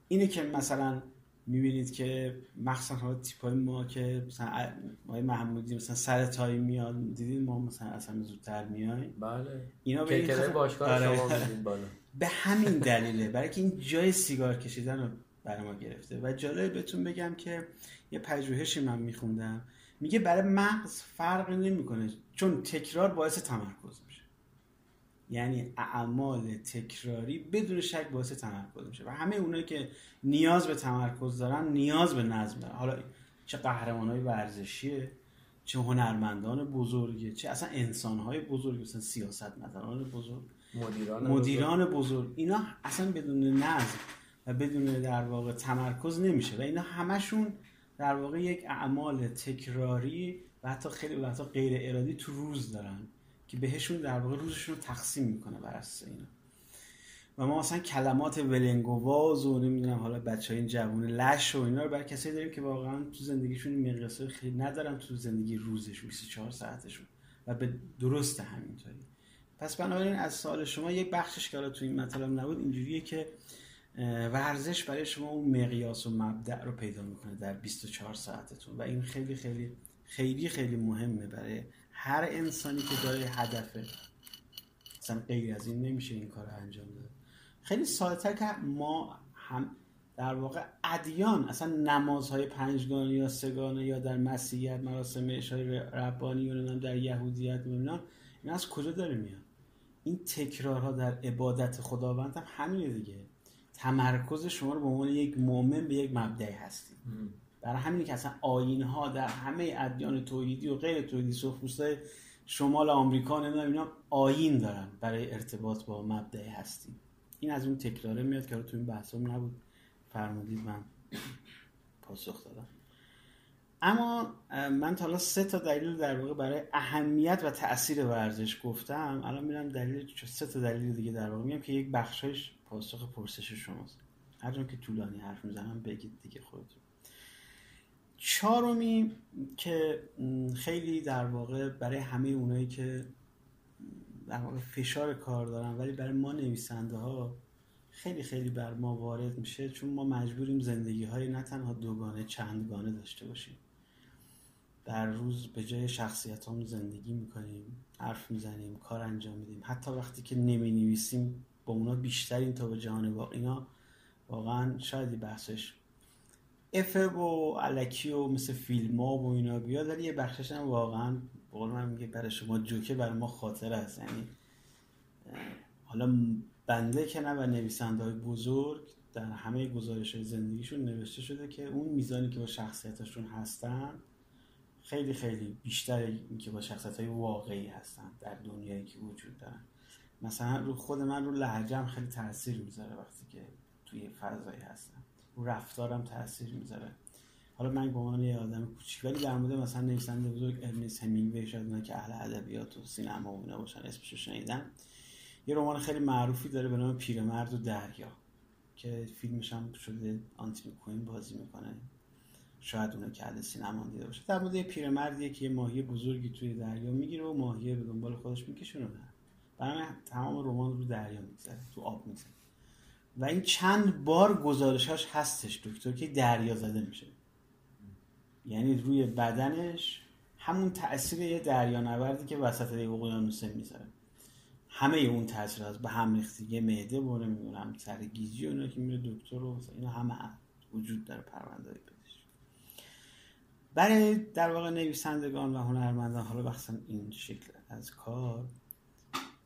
اینه که مثلا میبینید که مخصوصا تیپای ما که مثلا آقای محمودی مثلا سر تایم میاد، دیدید ما مثلا اصلا زودتر میایم، بله اینا به این خاطر باشگاه شما میدید بالا، به همین دلیله، برای که این جای سیگار کشیدن رو برای ما گرفته. و جالب بهتون بگم که یه پژوهشی من میخوندم، میگه برای مغز فرق نمیکنه، چون تکرار باعث تمرکز میشه، یعنی اعمال تکراری بدون شک باعث تمرکز میشه. و همه اونایی که نیاز به تمرکز دارن نیاز به نظم دارن، حالا چه قهرمانای ورزشیه، چه هنرمندان بزرگه، چه اصلا انسانهای بزرگ، مثلا سیاستمداران بزرگ، مدیران مدیران بزرگ. بزرگ اینا اصلا بدون نظم و بدون در واقع تمرکز نمیشه. و اینا همشون در واقع یک اعمال تکراری و حتی خیلی و حتی غیر ارادی تو روز دارن که بهشون در واقع روزشون رو تقسیم میکنه بر اساس اینا. و ما مثلا کلمات ولنگواز و نمیدونم حالا بچهای این جوون لش و اینا رو برای کسایی داریم که واقعا تو زندگیشون مقیاسای خیلی ندارن، تو زندگی روزشون بیست و چهار ساعتشون، و به درست همینطوری. پس بنابراین از سوال شما یک بخشش که تو این مطلب نبود اینجوریه که ورزش برای شما اون مقیاس و مبدأ رو پیدا میکنه در بیست و چهار ساعتتون. و این خیلی خیلی خیلی خیلی مهمه برای هر انسانی که داره هدفه، مثلا غیر از این نمیشه این کار رو انجام داد. خیلی ساده‌تر که ما هم در واقع ادیان، اصلا نمازهای پنجگانه یا سه‌گانه یا در مسیحیت مراسم عشای ربانی و در یهودیت میبینن، این از کجا داره میاد؟ این تکرارها در عبادت خداوند هم همینه دیگه. تمرکز شما رو به عنوان یک مؤمن به یک مبدأ هستی. برای همین که اصلا آیین‌ها در همه ادیان توحیدی و غیر توحیدی، سرخپوستای شمال آمریکا نمیدونم اینا آیین دارن برای ارتباط با مبدأ هستی. این از اون تکراره میاد که تو این بحثم نبود، فرمودید من پاسخ دادم. اما من تا حالا سه تا دلیل در واقع برای اهمیت و تأثیر ورزش گفتم، الان میرم دلیل سه تا دلیل دیگه در واقع میگم که یک بخشش پاسخ پرسش شماست. هر جون که طولانی حرف میزنم بگید دیگه خودتون. چهارمی که خیلی در واقع برای همه اونایی که در واقع فشار کار دارن، ولی برای ما نویسنده ها خیلی خیلی بر ما وارد میشه، چون ما مجبوریم زندگی های نه تنها دوگانه چندگانه داشته باشیم. در روز به جای شخصیت هامون زندگی میکنیم، حرف میزنیم، کار انجام میدیم، حتی وقتی که نمی نویسیم با اونا بیشتریم تا به جهان واقعی. اینا واقعا شاید بحثش افه و الکی و مثل فیلم ها و اینا بیاد، ولی یه بخشش هم واقعا بقول من میگه برای شما جوکه، برای ما خاطره هست. یعنی حالا بنده که نه و نویسنده های بزرگ در همه گزارش های زندگیشون نوشته شده که اون میزانی که با شخصیتشون هستن خیلی خیلی بیشتر این که با شخصیت های واقعی هستن در دنیایی که وجود دارن. مثلا رو خود من رو لهجه‌ام خیلی تاثیر میذاره وقتی که توی فضایی هستم، رفتارم تأثیر میذاره، حالا من به عنوان یه آدم کوچیک، ولی در مورد مثلا نویسنده بزرگ ارنست همینگوی، شاید اونا که اهل ادبیات و سینما و اینا باشن اسمشو شنیدن، یه رمان خیلی معروفی داره به نام پیرمرد و دریا که فیلمش هم شده، آنتونی کوئین بازی میکنه، شاید اونا که اهل سینما دیده باشه. در مورد یه پیرمردیه که یه ماهی بزرگی توی دریا میگیره و ماهی به دنبال خودش میکشونه، برای تمام رمان رو دریا میگذره، تو آب میگذره و این چند بار گزارشاش هستش دکتر که دریا زده میشه، یعنی روی بدنش همون تأثیر یه دریانوردی که وسط یه اقیانوس میذاره، همه اون تأثیرات به هم ریختگی معده و نمیدونم سر گیجی و اینا که میره دکتر و اینا همه وجود داره پرونده پیش. برای در واقع نویسندگان و هنرمندان، حالا بخصوص این شکل از کار،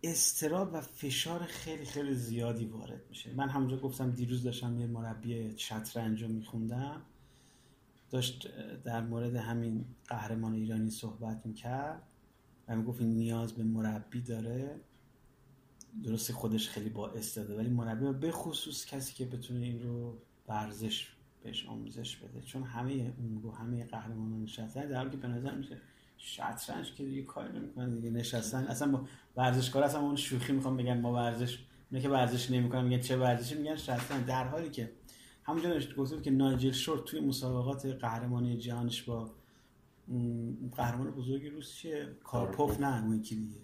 استراب و فشار خیلی خیلی زیادی وارد میشه. من همونجا گفتم دیروز داشتم یه مربی شطرنج رو میخوندم، داشت در مورد همین قهرمان ایرانی صحبت میکرد و میگفت این نیاز به مربی داره. درسته خودش خیلی با استعداده، ولی مربی به خصوص کسی که بتونه این رو ورزش بهش آموزش بده، چون همه اون رو همه قهرمانان شطرنج در حالی که به نظر میشه شطرنج که دیگه کاری نمیکنن دیگه، نشستن اصلا با ورزشکار، اصلا اون شوخی میخوام بگن ما ورزش، اونایی که ورزش نمیکنن میگن چه ورزشی، میگن شطرنج، در حالی که همونجا نوشته گفتم که نایجل شور توی مسابقات قهرمانی جهانش با قهرمان بزرگ روسیه کارپوف، نه اون یکی دیگه،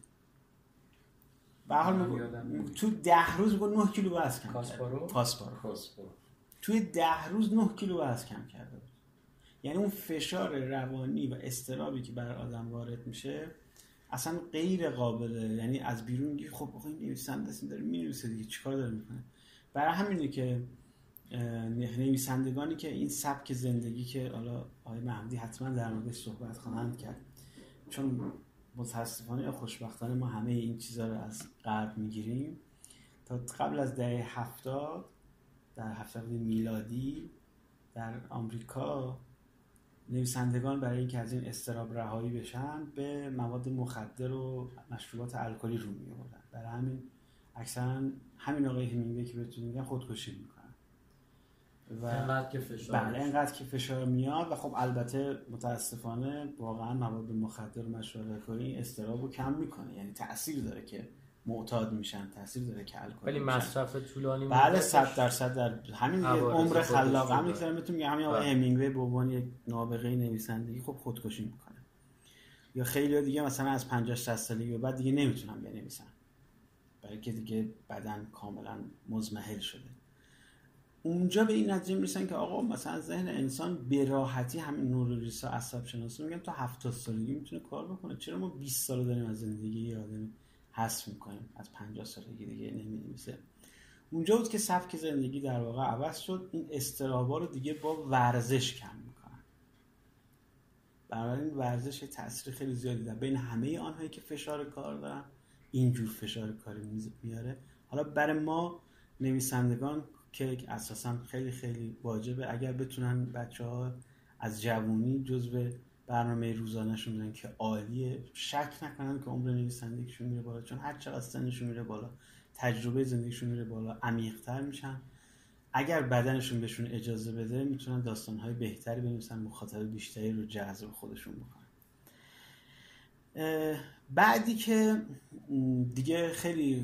به هر حال تو ده روز بود نه کیلو وزن کم کاسپارو کاسپارو توی ده روز نه کیلو وزن کم کرده بود. یعنی اون فشار روانی و استرابی که بر آدم وارد میشه اصلا غیر قابله، یعنی از بیرون میگی خب آخه این نویسنده است داره مینویسه دیگه، چیکار داره میکنه. برای همینه که نویسندگانی که این سبک زندگی که حالا آقای محمودی حتما در موردش صحبت خواهند کرد، چون متاسفانه یا خوشبختانه ما همه این چیزها رو از غرب میگیریم، تا قبل از دهه هفتاد، در هفتاد میلادی در آمریکا نویسندگان برای اینکه از این اضطراب رهایی بشن به مواد مخدر و مشروبات الکلی رو می‌آوردن. برای همین اکثرا همین آقای همینگوی که بهتون میگن خودکشی میکنن و اینقدر که فشار بله اینقدر که فشار میاد و خب البته متاسفانه واقعا مواد مخدر و مشروبات الکلی اضطراب رو کم میکنه، یعنی تأثیر داره که معتاد میشن، تاثیر داره که الکل، ولی مصرف طولانی مدت بله صد درصد در همین عمر خلاق هم میذارم بهتون میگم. همین آقای همینگوی به عنوان یک نابغه نویسندگی خب خودکشی میکنه، یا خیلی دیگه مثلا از پنجاه شصت سالگی به بعد دیگه نمیتونن بنویسن، برای که دیگه بدن کاملا مزمحل شده. اونجا به این نتیجه میرسن که آقا مثلا ذهن انسان به راحتی، همین نوروریسا عصب شناسا میگن تا هفتاد سالگی میتونه کار بکنه، چرا ما بیست سال داریم از زندگی یادمون حس میکنیم، از پنجاه سالگی دیگه نمی‌نویسه. اونجا بود که سبک زندگی در واقع عوض شد، این استرابا رو دیگه با ورزش کم میکنن، بنابراین ورزش تأثیر خیلی زیادی داره بین همه آنهایی که فشار کار دارن، اینجور فشار کاری میاره. حالا برای ما نویسندگان که اساسا خیلی خیلی واجبه اگر بتونن بچه‌ها از جوانی جزو برنامه روزانه‌شون بدن که عالیه، شک نکنن که عمر نویسندگیشون میره بالا، چون هر چقدر سنشون میره بالا تجربه زندگیشون میره بالا، عمیق‌تر میشن. اگر بدنشون بهشون اجازه بده میتونن داستان‌های بهتری بنویسن، مخاطب بیشتری رو جذب خودشون بکنن. بعدی که دیگه خیلی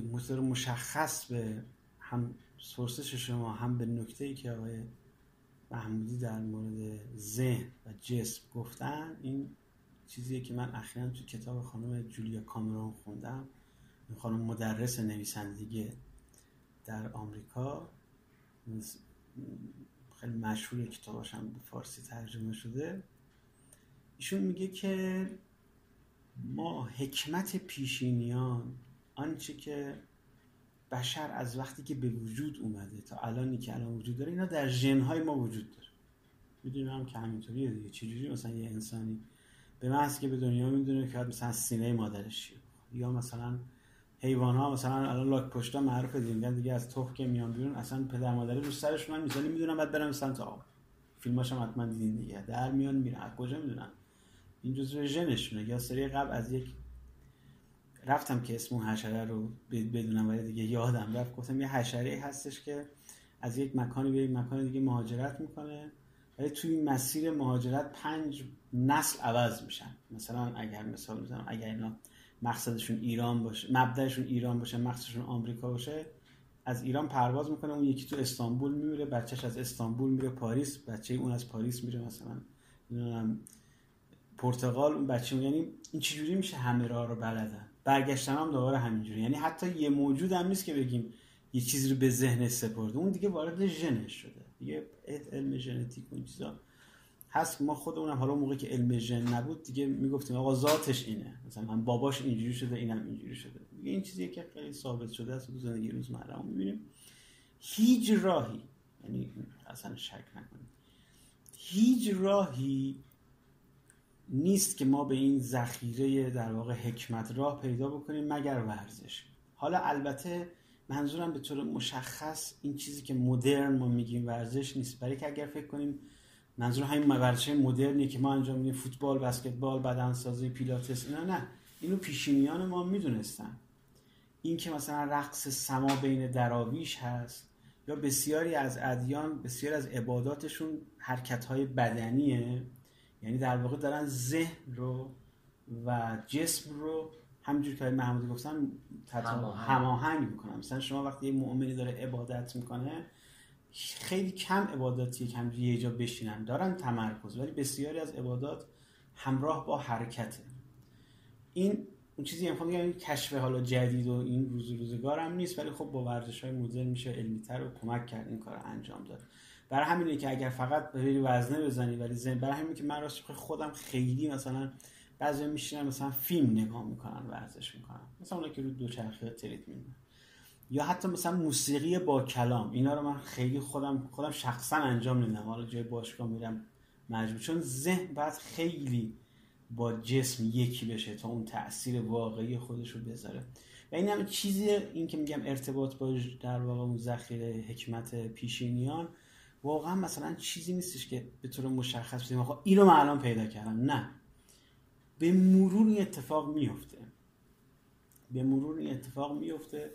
مشخص به هم سورسش شما، هم به نکته‌ای که آقای محمودی در مورد ذهن و جسم گفتن، این چیزیه که من اخیراً تو کتاب خانم جولیا کامرون خوندم، این خانم مدرس نویسندگی در آمریکا خیلی مشهور، کتابش هم به فارسی ترجمه شده. ایشون میگه که ما حکمت پیشینیان، آنچه که بشر از وقتی که به وجود اومده تا الانی که الان وجود داره، اینا در ژن‌های ما وجود داره. میدونیم هم که همینطوریه دیگه، چجوری مثلا یه انسانی به محض که به دنیا میدونه که مثلا سینه مادرش، یا مثلا حیوان‌ها مثلا الان لاک پشتا معروف دیدن دیگه، از تخم که میان بیرون اصلا پدر مادر رو سرشون هم میزنن، میدونن بعد برن سمت آب، فیلماش هم حتما دیدین دیگه، در میان میرن، از کجا میدونن؟ این جزء ژنشونه. یا سری قبل از یک رفتم که اسم اون حشره رو بدونم ولی دیگه یادم رفت، گفتم یه حشره هستش که از یک مکانی به یک مکان دیگه مهاجرت میکنه ولی توی مسیر مهاجرت پنج نسل عوض میشن. مثلا اگر مثال بزنم، اگر اینا مقصدشون ایران باشه، مبدأشون ایران باشه، مقصدشون آمریکا باشه، از ایران پرواز میکنه، اون یکی تو استانبول میره، بچهش از استانبول میره پاریس، بچه اون از پاریس میره مثلا اینا پرتغال، اون بچه. یعنی این چجوری میشه همه راه رو بلدن؟ برگشتن هم دوباره همینجوری. یعنی حتی یه موجود هم نیست که بگیم یه چیزی رو به ذهن سپرده، اون دیگه وارد ژنش شده. یه علم ژنتیک اون چیزا هست که ما خودمونم حالا موقعی که علم ژن نبود دیگه میگفتیم آقا ذاتش اینه، مثلا هم باباش اینجوری شده، اینم اینجوری شده. دیگه این چیزیه که خیلی ثابت شده است تو زندگی روزمره می‌بینیم. هیچ راهی، یعنی اصلا شک نکنید، هیچ راهی نیست که ما به این ذخیره در واقع حکمت راه پیدا بکنیم مگر ورزش. حالا البته منظورم به طور مشخص این چیزی که مدرن ما میگیم ورزش نیست، برای که اگر فکر کنیم منظور همین ورزش مدرنیه که ما انجام میدیم، فوتبال، بسکتبال، بدنسازی، پیلاتس، اینا نه، اینو پیشینیان ما میدونستن. این که مثلا رقص سما بین دراویش هست یا بسیاری از ادیان بسیاری از عباداتشون حرکت‌های بدنیه، یعنی در واقع دارن ذهن رو و جسم رو همونجوری که محمودی گفتن هماهنگ میکنن. مثلا شما وقتی یه مؤمنی داره عبادت میکنه، خیلی کم عباداتی که همجوری یه جا بشینن، دارن تمرکز، ولی بسیاری از عبادات همراه با حرکته. این اون چیزی میخوام بگم، کشف حالا جدید و این روز روزگارم نیست، ولی خب با ورزش‌های مدرن میشه علمی‌تر و کمک کرد این کارو انجام داد. برای همینه که اگر فقط بری وزنه بزنی ولی زن، برای همین که من راست خودم خیلی مثلا بعضی میشینم مثلا فیلم نگاه میکنن ورزش میکنن، مثلا اونایی که رو دوچرخه تریت میکنن، یا حتی مثلا موسیقی با کلام. اینا رو من خیلی خودم خودم شخصا انجام نمیدم، حالا جای باشگاه میرم مجبور، چون ذهن باید خیلی با جسم یکی بشه تا اون تأثیر واقعی خودش رو بذاره. و این هم چیزیه، این که میگم ارتباط با در واقع اون ذخیره حکمت پیشینیان واقعا مثلا چیزی نیستش که به طور مشخص بگیم آقا اینو من الان پیدا کردم. نه، به مرور این اتفاق میفته، به مرور این اتفاق میفته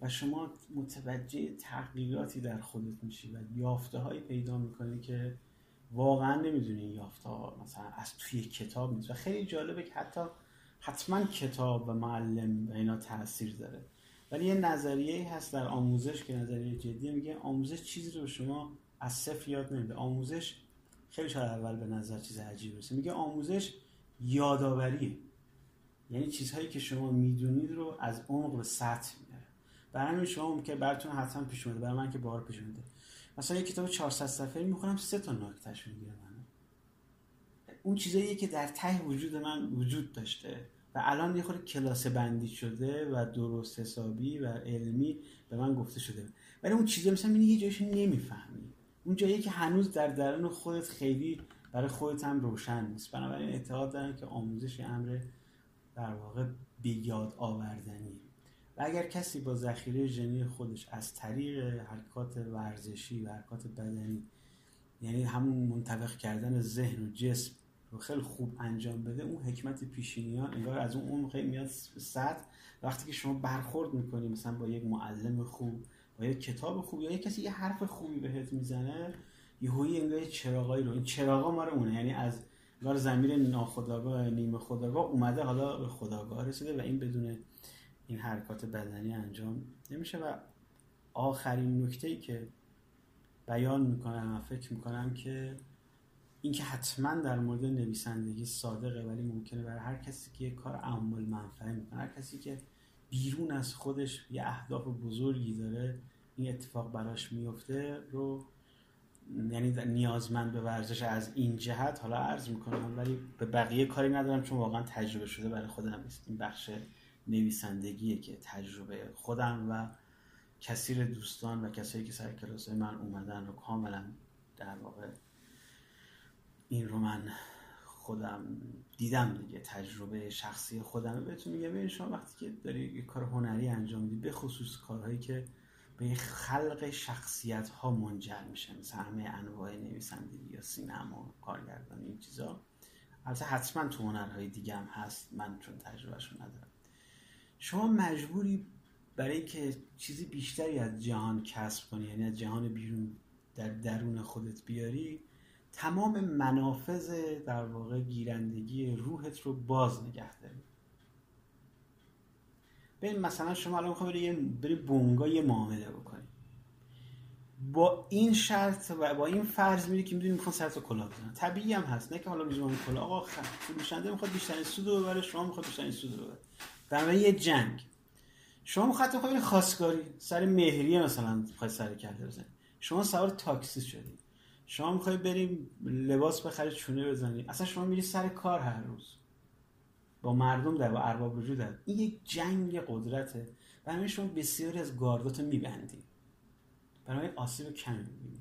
و شما متوجه تغییراتی در خودت میشی و یافته هایی پیدا میکنی که واقعا نمیدونی یافته ها مثلا از توی کتاب نیست. و خیلی جالبه که حتی حتما کتاب و معلم اینا تاثیر داره، ولی یه نظریه هست در آموزش که نظریه جدیه، میگه آموزش چیزی رو به شما از صفر یاد نمیده. آموزش خیلی شاید اول به نظر چیز عجیبی برسه، میگه آموزش یاداوریه، یعنی چیزهایی که شما میدونید رو از عمق به سطح میاره. برای همین شما ممکنه براتون حتما پیش اومده، برای من که بار پیش اومده، مثلا یه کتاب چهارصد صفحه‌ای میخونم سه تا نکتهش میگیره منو، اون چیزاییه که در ته وجود من وجود داشته و الان یه خورده کلاس بندی شده و درست حسابی و علمی به من گفته شده، ولی اون چیزا مثلا من یه جایش نمیفهمی، اون جایی که هنوز در درون خودت خیلی برای خودت هم روشن نیست. بنابراین اعتقاد دارم که آموزش امر در واقع به یاد آوردنی و اگر کسی با ذخیره ژنی خودش از طریق حرکات ورزشی و حرکات بدنی، یعنی همون منطبق کردن ذهن و جسم رو خیلی خوب انجام بده، اون حکمت پیشینیان انگار از اون اون خیلی میاد سطح. وقتی که شما برخورد میکنی مثلا با یک معلم خوب، با یک کتاب خوب، یا یک کسی یه حرف خوبی بهت میزنه، یهویی انگار چراغایی رو، این چراغا ماره اونه، یعنی از انگار ضمیر ناخودآگاه نیمه خودآگاه اومده حالا به خودآگاه رسیده و این بدون این حرکات بدنی انجام نمیشه. و آخرین نکته‌ای که بیان میکنم و فکر میکنم که این که حتما در مورد نویسندگی صادقه، ولی ممکنه برای هر کسی که کار عمل منفعه میکنه، هر کسی که بیرون از خودش یه اهداف بزرگی داره این اتفاق براش میفته رو، یعنی نیازمند به ورزش از این جهت حالا عرض میکنم، ولی به بقیه کاری ندارم چون واقعا تجربه شده برای خودم نیست. این بخش نویسندگیه که تجربه خودم و کثیر دوستان و کسایی که سر کلاس من اومدن رو کاملا در واقع این رو من خودم دیدم دیگه، تجربه شخصی خودم. بهتون میگم ببین شما وقتی که داری کار هنری انجام میدی، به خصوص کارهایی که به خلق شخصیت ها منجر میشه، مثل همه انواع نویسندگی یا سینما، کارگردانی، این چیزا، البته حتما تو هنرهای دیگه هم هست، من چون تجربهشون ندارم، شما مجبوری برای که چیزی بیشتری از جهان کسب کنی، یعنی از جهان بیرون در درون خودت بیاری، تمام منافذ در واقع گیرندگی روحت رو باز نگه داری. ببین مثلا شما الان میخوای بری بری بونگا یه معامله بکنی، با این شرط و با این فرض میری که میدونی میخوان سرت رو کلاه بزنن. طبیعی هم هست، نه که حالا میزنن کلاه. آقا فروشنده میخواد بیشترین سود رو ببره، شما میخواد بیشترین سود رو ببره. بنابراین یه جنگ. شما میخواد میخواد خواستگاری سر مهریه مثلا میخواد سر کرده بزنی. شما سوار تاکسی شدی. شما میخوای بریم لباس بخری چونه بزنی. اصلا شما میری سر کار هر روز. با مردم در با ارباب رجوع در. این یک جنگ قدرته. بنابراین شما بسیاری از گارداتو میبندی. برای آسیب کمی می‌بینی،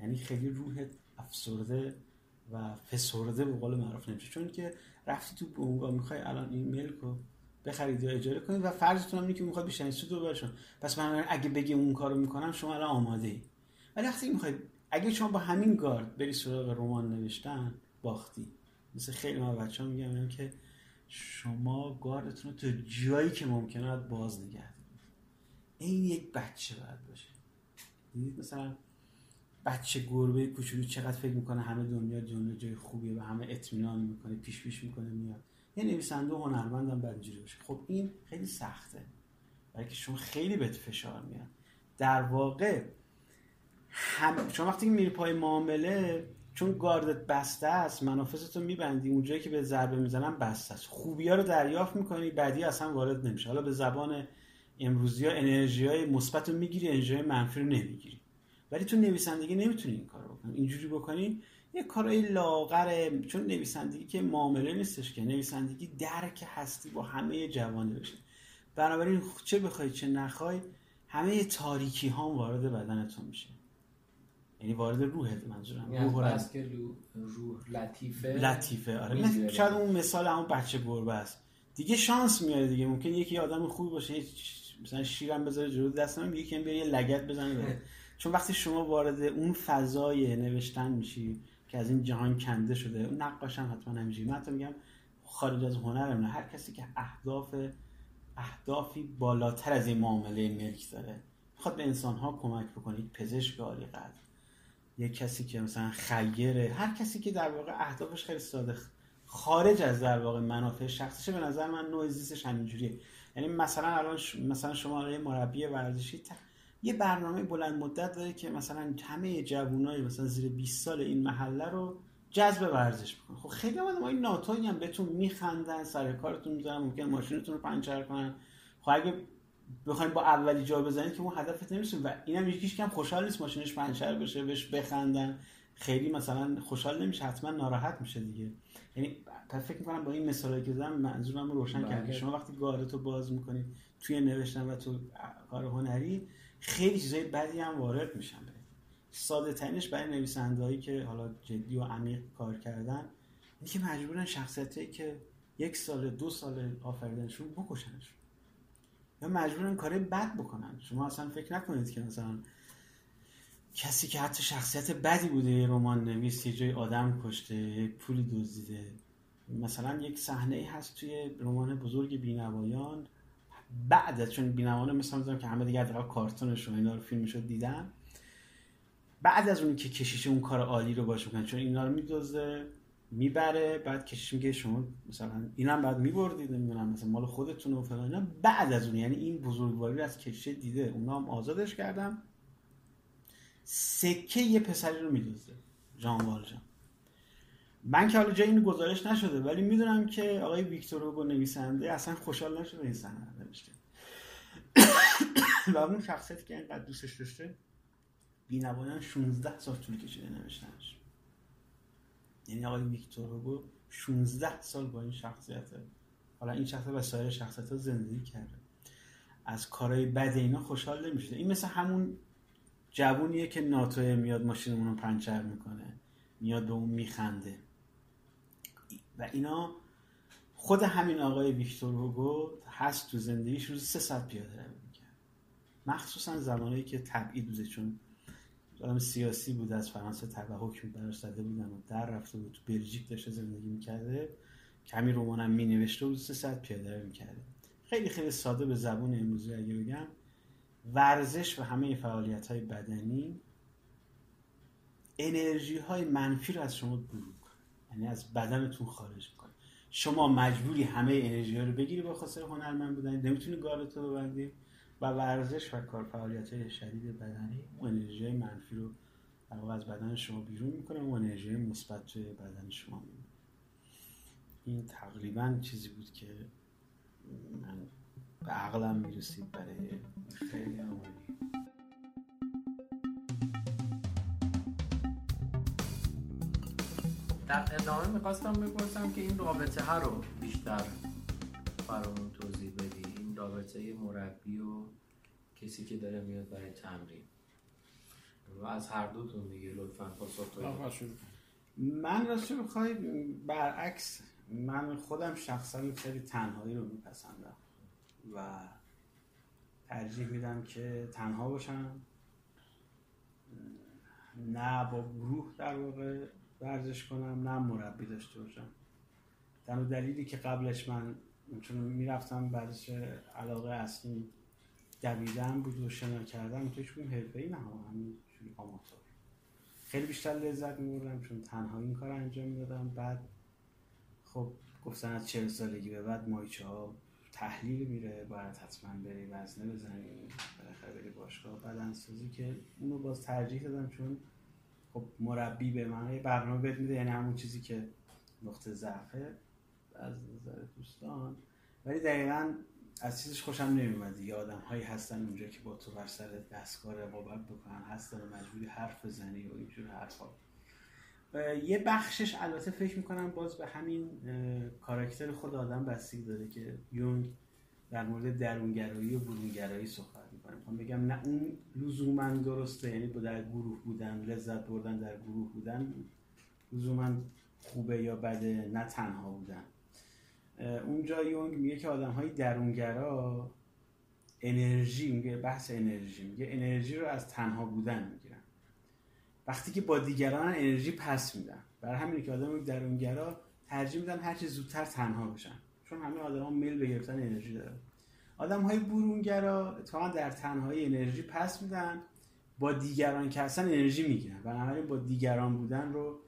یعنی خیلی روحت افسرده و فسرده به قول معروف نمیشه، چون که رفتی تو بونگا میخوای الان این ملکو بخرید یا اجاره کنید و فرضتون هم اینه که میخواد بیشترین سود رو برشون. پس من اگه بگم اون کارو میکنم شما الان آماده ای، ولی وقتی میخوای اگه شما با همین گارد بری سراغ رمان نوشتن باختی. مثل خیلی ما بچه‌ها میگم که شما گاردتون رو تا جایی که ممکنه باز نگه دارید. این یک بچه باید باشه. مثلا بچه گربه کوچولو چقدر فکر میکنه همه دنیا دنیا جای خوبیه و همه اطمینان میکنه، پیش پیش میکنه میاد. یه نویسنده و هنرمند هم اینجوری باشه. خب این خیلی سخته، برای که شما خیلی بهت فشار میاد. در واقع هم شما وقتی میری پای معامله، چون گاردت بسته است، منافذتو میبندی، اونجایی که به ضربه میزنن بسته است، خوبی‌ها رو دریافت میکنی، بدی اصلا وارد نمیشه. حالا به زبان امروزی ها انرژی های مثبت رو میگیری، انرژی های منفی رو نمیگیری. ولی تو نویسندگی نمیتونی این کار رو بکنی. اینجوری بکنی یه کارای لاغره، چون نویسندگی که معامله نیستش، که نویسندگی درک هستی با همه جوانه بشه. بنابراین چه بخوای چه نخوای همه تاریکی ها وارد بدنتون میشه، یعنی وارد روحت. منظورم یعنی روح هست که روح لطیفه لطیفه. آره شاید اون مثال همون بچه گربه است دیگه، شانس میاره دیگه. ممکن یکی آدم خوبی باشه، مثلا شیرم بذاره جلو دستم، میگه که بیار یه لگد بزنی بره. چون وقتی شما وارد اون فضای نوشتن میشی که از این جهان کنده شده، اون نقاشم حتما همینجوری. من حتما میگم خارج از هنرم، هر کسی که اهداف اهدافی بالاتر از این معامله ملک داره، میخواد به انسان‌ها کمک بکنه، یک پزشک عالی قدر، یک کسی که مثلا خیره، هر کسی که در واقع اهدافش خیلی ساده خارج از در واقع منافع شخصیشه، به نظر من نوع زیستش همینجوریه. یعنی مثلا الان ش... مثلا شما یه مربی ورزشی ت... یه برنامه بلند مدت داره که مثلا همه جوانای مثلا زیر بیست سال این محله رو جذب ورزش بکنه. خب خیلی آدم‌ها این ناتوانی هم بهتون میخندن، سر کارتون میذارن، ممکن ماشینتون رو پنچر کنن. خب اگه بخواید با اولی جا بزنید که اون هدفت نمیرسید و اینم یکیش کم خوشحال نیست ماشینش پنچر بشه، بهش بخندن، خیلی مثلا خوشحال نمیشه، حتما ناراحت میشه دیگه. یعنی فکر میکنم با این مثالایی که زدم منظورم رو روشن کردم. شما وقتی گاردتو باز میکنید توی نوشتن و تو کار هنری، خیلی چیزای بدی هم وارد میشن. ساده ترینش برای نویسندهایی که حالا جدی و عمیق کار کردن اینه که مجبورن شخصیتایی که یک سال دو سال آفریدنشون بکشنشون یا مجبورن کارهای بد بکنن. شما اصلا فکر نکنید که مثلا کسی که حتی شخصیت بدی بوده، رمان نویس، یه جای آدم کشته، پولی دزدیده. مثلا یک صحنه هست توی رمان بزرگ بینوایان، بعد از چون بینوایان مثلا میذارم که همه دیگه حداقل کارتونش و اینا رو فیلمشو دیدن، بعد از اون که کشیش اون کار عالی رو باش میکنه، چون اینا رو میدزده میبره، بعد کشیش میگه شما مثلا اینم بعد میبردید، نمیدونم مثلا مال خودتون و فلان اینا. بعد از اون یعنی این بزرگواری رو از کشیش دیده، اونام آزادش کردم، سکه یه پسری رو میدوزه، جان والجان. من که حالا جای اینو گزارش نشده، ولی میدونم که آقای ویکتور هوگو نویسنده اصلا خوشحال نشده این صحنه رو نوشته و اون شخصیتی که اینقدر دوستش داشته بی‌نهایت شانزده سال طول کشیده نوشتنش. یعنی آقای ویکتور هوگو شانزده سال با این شخصیت، حالا این شخصیت و سایر شخصیت‌ها زندگی کرده، از کارهای بد اینا خوشحال نمیشه. این مثل همون جوونیه که ناتوه میاد ماشینمون رو پنچر میکنه، میاد به اون میخنده. و اینا خود همین آقای ویکتور هوگو هست تو زندگیش روز سیصد پیاده روی میکرد، مخصوصا زمانی که تبعید بوده، چون آدم سیاسی بود، از فرانسه تبعید حکم براش زده بودن و در رفته بود، تو بلژیک داشته زندگی میکرده، که همین رمانم مینوشته و روز سیصد پیاده روی میکرده. خیلی خیلی ساده به زبون امروزی اگه بگم، ورزش و همه فعالیت‌های بدنی انرژی های منفی رو از شما دور میکنه، یعنی از بدنتون خارج میکنه. شما مجبوری همه انرژی ها رو بگیری به خاطر هنرمند بودن، نمیتونی گارت رو ببندی و ورزش و کارفعالیت های شدید بدنی اون انرژی منفی رو از بدن شما بیرون میکنه و انرژی مثبت توی بدن شما میمونه. این تقریبا چیزی بود که من به عقلم میرسید برای خیلی عمالی. در ادامه میخواستم بپرسم که این رابطه ها رو بیشتر برامون توضیح بدی، این رابطه مربی و کسی که داره میاد برای تمرین و از هر دوتون دیگه لطفاً پاسخ بدید. من راستش بخوای برعکس، من خودم شخصا خیلی تنهایی رو میپسندم و ترجیح میدم که تنها باشم، نه با گروه در واقع ورزش کنم نه مربی داشته باشم. در دلیلی که قبلش من چون میرفتم ورزش علاقه اصلی دویدن بود و شنا کردم، توش کنم حرفه‌ای نه همین جوری آماتور، خیلی بیشتر لذت می‌بردم چون تنها این کار انجام میدادم. بعد خب گفتن از چهل سالگی به بعد مایچه ها تحلیل میره، باید حتما بری وزنه بزنی، بالاخره بری باشگاه بدنسازی، که اونو باز ترجیح دادم چون خب مربی به من برنامه بد میده، یعنی همون چیزی که نقطه ضعفه از نظر دوستان. ولی دقیقاً از چیزش خوشم نمیومد، یه آدم‌هایی هستن اونجا که با تو بر سر دستگاه رقابت بکنن، هستن و مجبوری حرف بزنی و اینجور حرفا. یه بخشش البته فکر میکنم باز به همین کاراکتر خود آدم بستگی داره که یونگ در مورد درونگرایی و برونگرایی صحبت میکنه. میخوام بگم نه اون لزوماً درسته، یعنی در گروه بودن، لذت بردن در گروه بودن لزوماً خوبه یا بده، نه تنها بودن. اونجا یونگ میگه که آدم‌های درونگرا انرژی، میگه بحث انرژی، میگه انرژی رو از تنها بودن میگیرن، وقتی که با دیگران انرژی پس میدن. برای همین که آدم‌های درونگرا ترجیح میدن هر چه زودتر تنها بشن، چون همه آدم‌ها میل به گرفتن انرژی دارن. آدم‌های برونگرا اتفاقا در تنهایی انرژی پس میدن، با دیگران که اصلا انرژی میگیرن، بنابراین با دیگران بودن رو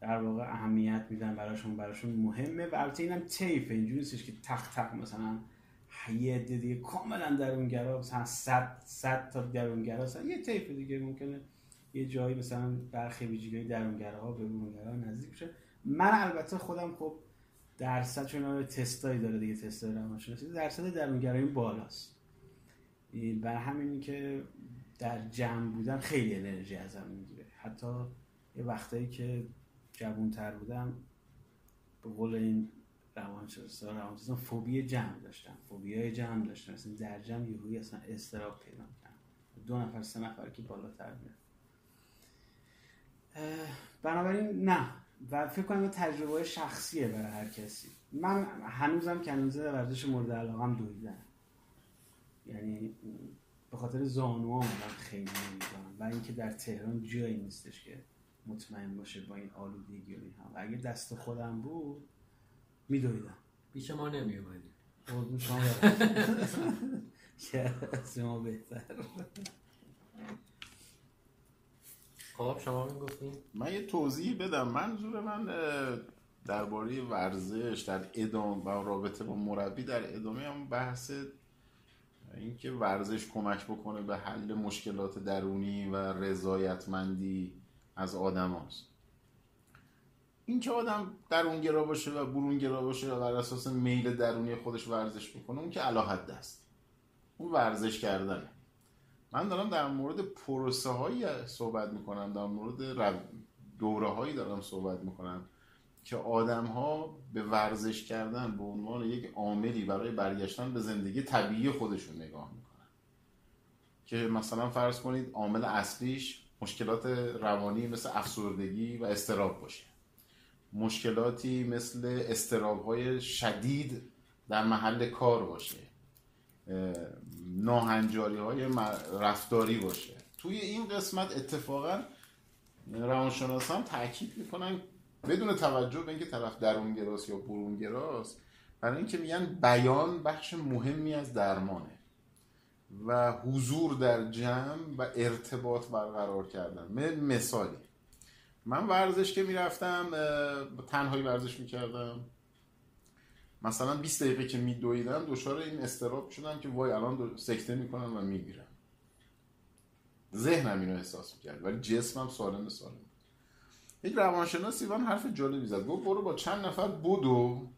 در واقع اهمیت میدن، براشون براشون مهمه. و البته اینم طیفه، اینجوری نیستش که تق تق مثلا یه عده دیگه کاملا درونگرا مثلا صد صد تا درونگرا هستن، یه طیف دیگه ممکنه یه جایی مثلا برخی ویژگی‌های درونگراها به برونگرا نزدیک بشه. من البته خودم خب درصد چون تستایی داره دیگه، تستای روانشناسی درصد درونگرایی بالاست، برای همین که در جمع بودن خیلی انرژی ازم میگیره. حتی یه وقتایی که جوان‌تر بودم به قول این روانشناسا روانشناسا فوبی جمع داشتم، فوبیای جمع داشتم، مثلا در جمع یهویی اصلا اضطراب پیدا می‌کردم، دو نفر سه نفر که بالاتر میره. بنابراین نه، و فکر کنم تجربه شخصیه برای هر کسی. من هنوزم که هنوز ورزش مورد علاقه‌ام دویدنه، یعنی به خاطر زانوام من خیلی می‌دونم و اینکه در تهران جایی نیستش که مطمئن باشه با این آلودگی و اینها. اگه دست خودم بود میدویدم، پیش ما نمی اومدی. قربون شما که شما بهتر. خب شما میگفتین؟ من یه توضیح بدم. منظور من درباره ورزش در ادامه و رابطه با مربی در ادامه هم بحث اینکه ورزش کمک بکنه به حل مشکلات درونی و رضایتمندی از آدم هاست. این که آدم درونگرا باشه و برونگرا باشه و بر اساس میل درونی خودش ورزش بکنه، اون که الاحد است، اون ورزش کردنه. من دارم در مورد پروسه هایی صحبت میکنم، در مورد دوره هایی دارم صحبت میکنم که آدم ها به ورزش کردن به عنوان یک عاملی برای برگشتن به زندگی طبیعی خودشون نگاه میکنن، که مثلا فرض کنید عامل اصلیش مشکلات روانی مثل افسردگی و اضطراب باشه، مشکلاتی مثل اضطراب‌های شدید در محل کار باشه، ناهنجاری‌های رفتاری باشه. توی این قسمت اتفاقا روانشناسان تاکید می‌کنن بدون توجه به اینکه طرف درونگراست یا برونگراست، برای اینکه میگن بیان بخش مهمی از درمانه و حضور در جمع و ارتباط برقرار کردن. من مثالی من ورزش که میرفتم تنهایی ورزش میکردم، مثلا بیست دقیقه که میدویدم دچار این استراب شدم که وای الان سکته میکنم و میگیرم. ذهنم اینو احساس میکرد ولی جسمم سالم سالم. یک روانشناسی وان حرف جالبی زد، گفت برو با چند نفر بدو،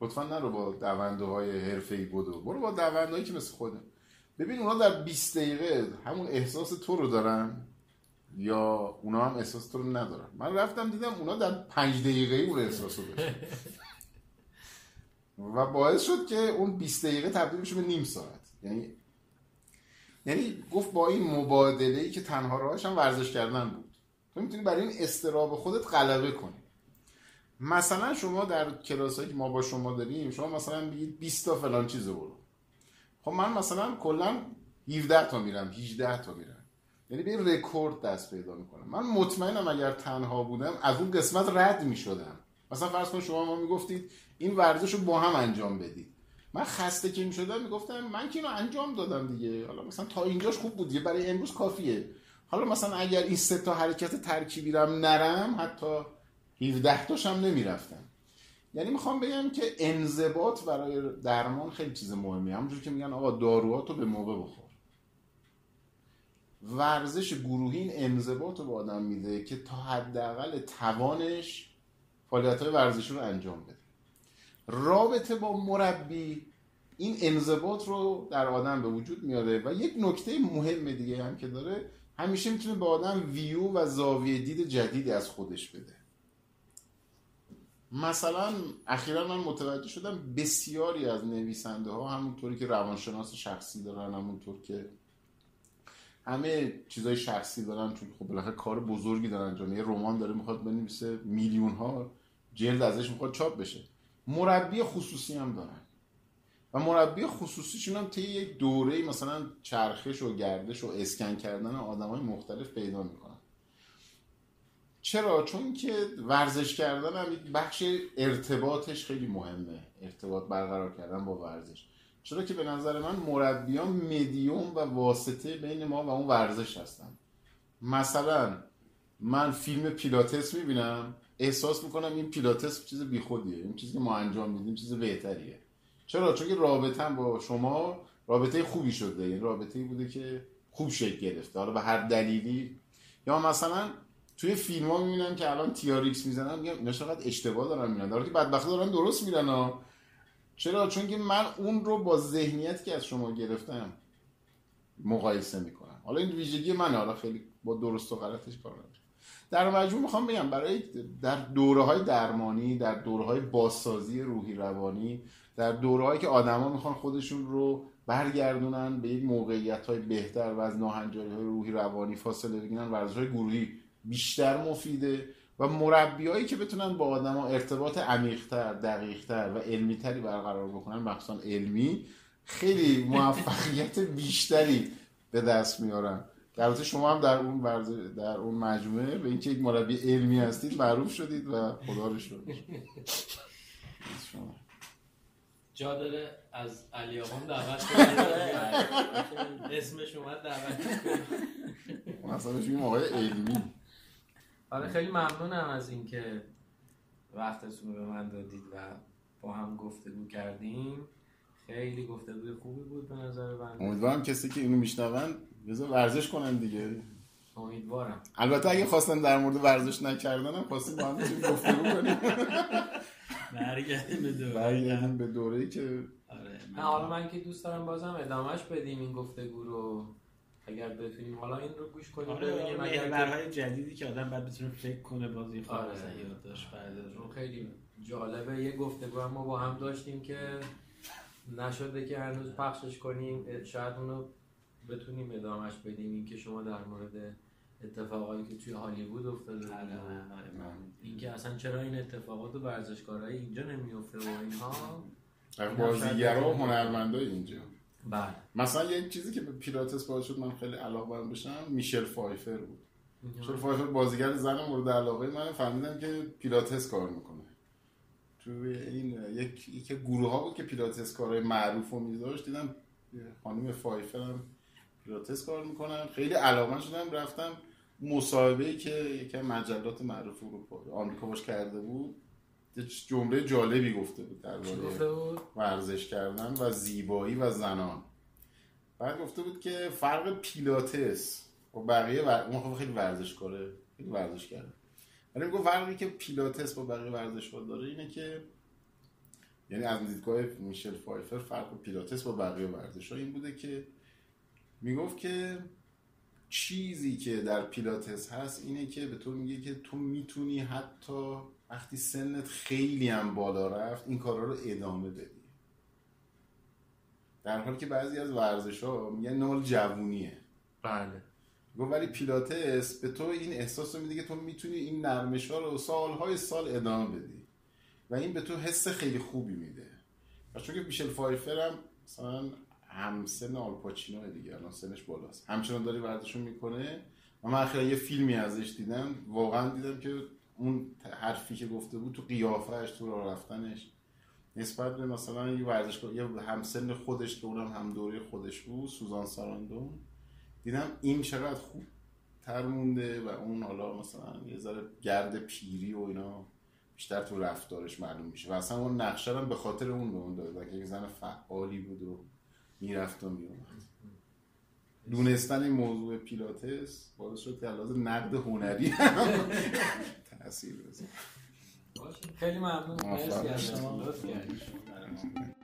لطفا نرو با دونده های حرفه‌ای بدو، برو با دونده هایی که مثل خودم، ببین اونا در بیست دقیقه همون احساس تو رو دارن یا اونا هم احساس تو رو ندارن. من رفتم دیدم اونا در پنج دقیقه اون احساس رو داشتن و باعث شد که اون بیست دقیقه تبدیل بشه به نیم ساعت. یعنی یعنی گفت با این مبادله‌ای که تنها راهش هم ورزش کردن بود، تو میتونی برای این استراب خودت غلبه کنی. مثلا شما در کلاسایی که ما با شما داریم، شما مثلا بگید بیست تا فلان چیزو برو. خب من مثلا کلا هفده تا میرم، هجده تا میرم. یعنی به رکورد دست پیدا میکنم. من مطمئنم اگر تنها بودم از اون قسمت رد میشدم. مثلا فرض کن شما ما میگفتید این ورزشو با هم انجام بدید. من خسته که میشدم میگفتم من که اینو انجام دادم دیگه. حالا مثلا تا اینجاش خوب بود دیگه، برای امروز کافیه. حالا مثلا اگر این سه تا حرکت ترکیبی رو نرم، حتی هفده تاش هم نمیرفتم. یعنی میخوام بگم که انضباط برای درمان خیلی چیز مهمیه. همونجور که میگن آقا داروهاتو به موقع بخور، ورزش گروهی این انضباطو به آدم میده که تا حداقل توانش فعالیت‌های ورزشی رو انجام بده. رابطه با مربی این انضباط رو در آدم به وجود میاره. و یک نکته مهم دیگه هم که داره، همیشه میتونه به آدم ویو و زاویه دید جدیدی از خودش بده. مثلا اخیرا من متوجه شدم بسیاری از نویسنده ها همونطوری که روانشناس شخصی دارن، همونطور که همه چیزای شخصی دارن، چون خب بالاخره کار بزرگی دارن انجام، یه رمان داره میخواد بنویسه، میلیون ها جلد ازش میخواد چاپ بشه، مربی خصوصی هم دارن و مربی خصوصی چون هم طی یک دوره مثلا چرخش و گردش و اسکن کردن آدمای مختلف پیدا میکنن. چرا؟ چون که ورزش کردن هم یک بخش ارتباطش خیلی مهمه، ارتباط برقرار کردن با ورزش. چرا که به نظر من مربیان مدیوم و واسطه بین ما و اون ورزش هستن. مثلا من فیلم پیلاتس میبینم، احساس میکنم این پیلاتس چیز بیخودیه، این چیزی که ما انجام میدیم چیز بهتریه. چرا؟ چون که رابطه‌م با شما رابطه خوبی شده، این رابطه‌ای بوده که خوب شکل گرفته، حالا به هر دلیلی. یا مثلا توی فیلم‌ها می‌بینم که الان تیاریکس می‌زنن، میگم اینا چقدر اشتباه دارن می‌رن، در حالی که بدبختا دارن درست می‌رن. چرا؟ چون که من اون رو با ذهنیتی که از شما گرفتم مقایسه می‌کنم. حالا این ویژگی منه، حالا خیلی با درست و غلطش کار ندارم. در مجموع می‌خوام بگم برای در دوره‌های درمانی، در دوره‌های بازسازی روحی روانی، در دوره‌هایی که آدما می‌خوان خودشون رو برگردونن به یک موقعیت‌های بهتر و از ناهنجاری‌های روحی روانی فاصله بگیرن، ورزش‌های گروهی بیشتر مفیده و مربیایی که بتونن با آدما ارتباط عمیق‌تر، دقیق‌تر و علمی‌تری برقرار بکنن، مخصوصاً علمی، خیلی موفقیت بیشتری به دست میارن. البته شما هم در اون ورز... در اون مجموعه به اینکه یک مربی علمی هستید معروف شدید و خدا رو شکر. جا داره از علی آقام دعوت کنید، اسمش اومد دعوت کنید، مثلا بگیم آقای علمی. آره خیلی ممنونم از اینکه وقتتون رو به من دادید و با هم گفتگو کردیم. خیلی گفتگوی خوبی بود به نظر من. امیدوارم کسی که اینو میشنون بذار ورزش کنن دیگه. امیدوارم. البته اگه خواستن در مورد ورزش نکردنم خواستیم با هم گفتگو کنیم. برگردیم به دوره. برگردیم به دوره‌ای که آره. نه حالا من که دوست دارم بازم ادامهش بدیم این گفتگو رو. اگر بتونیم حالا این رو گوش کنیم ببینیم محورهای جدیدی که آدم بعد بتونه فکر کنه بازی خاطر یاد داشت. رو خیلی جالبه. یه گفتگو هم ما با هم داشتیم که نشده که هنوز پخشش کنیم، شاید اونو بتونیم ادامهش بدیم. این که شما در مورد اتفاقایی که توی هالیوود افتاده بود، این که اصلا چرا این اتفاقات و ورزشکارای اینجا نمیفته و اینها، بازیگرا و هنرمندای اینجا. بله مثلا یه چیزی که به پیلاتس باعث شد من خیلی علاقه‌مند بشم میشل فایفر بود. میشل فایفر بازیگر زن مورد علاقه من، فهمیدم که پیلاتس کار میکنه. توی این یک یک گروه ها بود که پیلاتس کارهای معروفو میذاشت، دیدم خانم فایفر هم پیلاتس کار میکنن، خیلی علاقه‌مند شدم، رفتم مصاحبه‌ای که یکی از مجلات معروف اروپا آمریکا باش کرده بود جمله جالبی گفته بود درباره ورزش کردن و زیبایی و زنان. بعد گفته بود که فرق پیلاتس با بقیه ور... اون خیلی ورزشکاره، خیلی ورزش کرده. ولی میگه فرقی که پیلاتس با بقیه ورزش‌ها داره اینه که، یعنی از دیدگاه میشل فایفر فرق پیلاتس با بقیه ورزش‌ها این بوده که میگفت که چیزی که در پیلاتس هست اینه که به تو میگه که تو میتونی حتی وقتی سنت خیلی هم بالا رفت این کارا رو ادامه بدی، در حالی که بعضی از ورزش‌ها میگن نال جوونیه. بله. گفت ولی پیلاتس به تو این احساس رو میده که تو میتونی این نرمش‌ها رو سال‌های سال ادامه بدی و این به تو حس خیلی خوبی میده. و چون که میشل فایفر هم مثلا همسن آلپاچینو دیگه الان سنش بالاست، همچنان داره ورزشو میکنه. و من اخیرا یه فیلمی ازش دیدم، واقعا دیدم که اون حرفی که گفته بود تو قیافه‌اش، تو راه رفتنش نسبت به مثلا یه ورزشکار یه همسن خودش که اونم هم دوره خودش بود، سوزان ساراندون، دیدم این چقدر خوب تر مونده و اون حالا مثلا یه ذره گرد پیری و اینا بیشتر تو رفتارش معلوم میشه و اصلا اون نقشه رو به خاطر اون به اون داده که یک زن فعالی بود و میرفت و میومد. دونستن این موضوع پیلاتس باعث شد که علاوه نقد هنری تاثیر بذاره. خیلی ممنون، مرسی از شما، لطف کردید.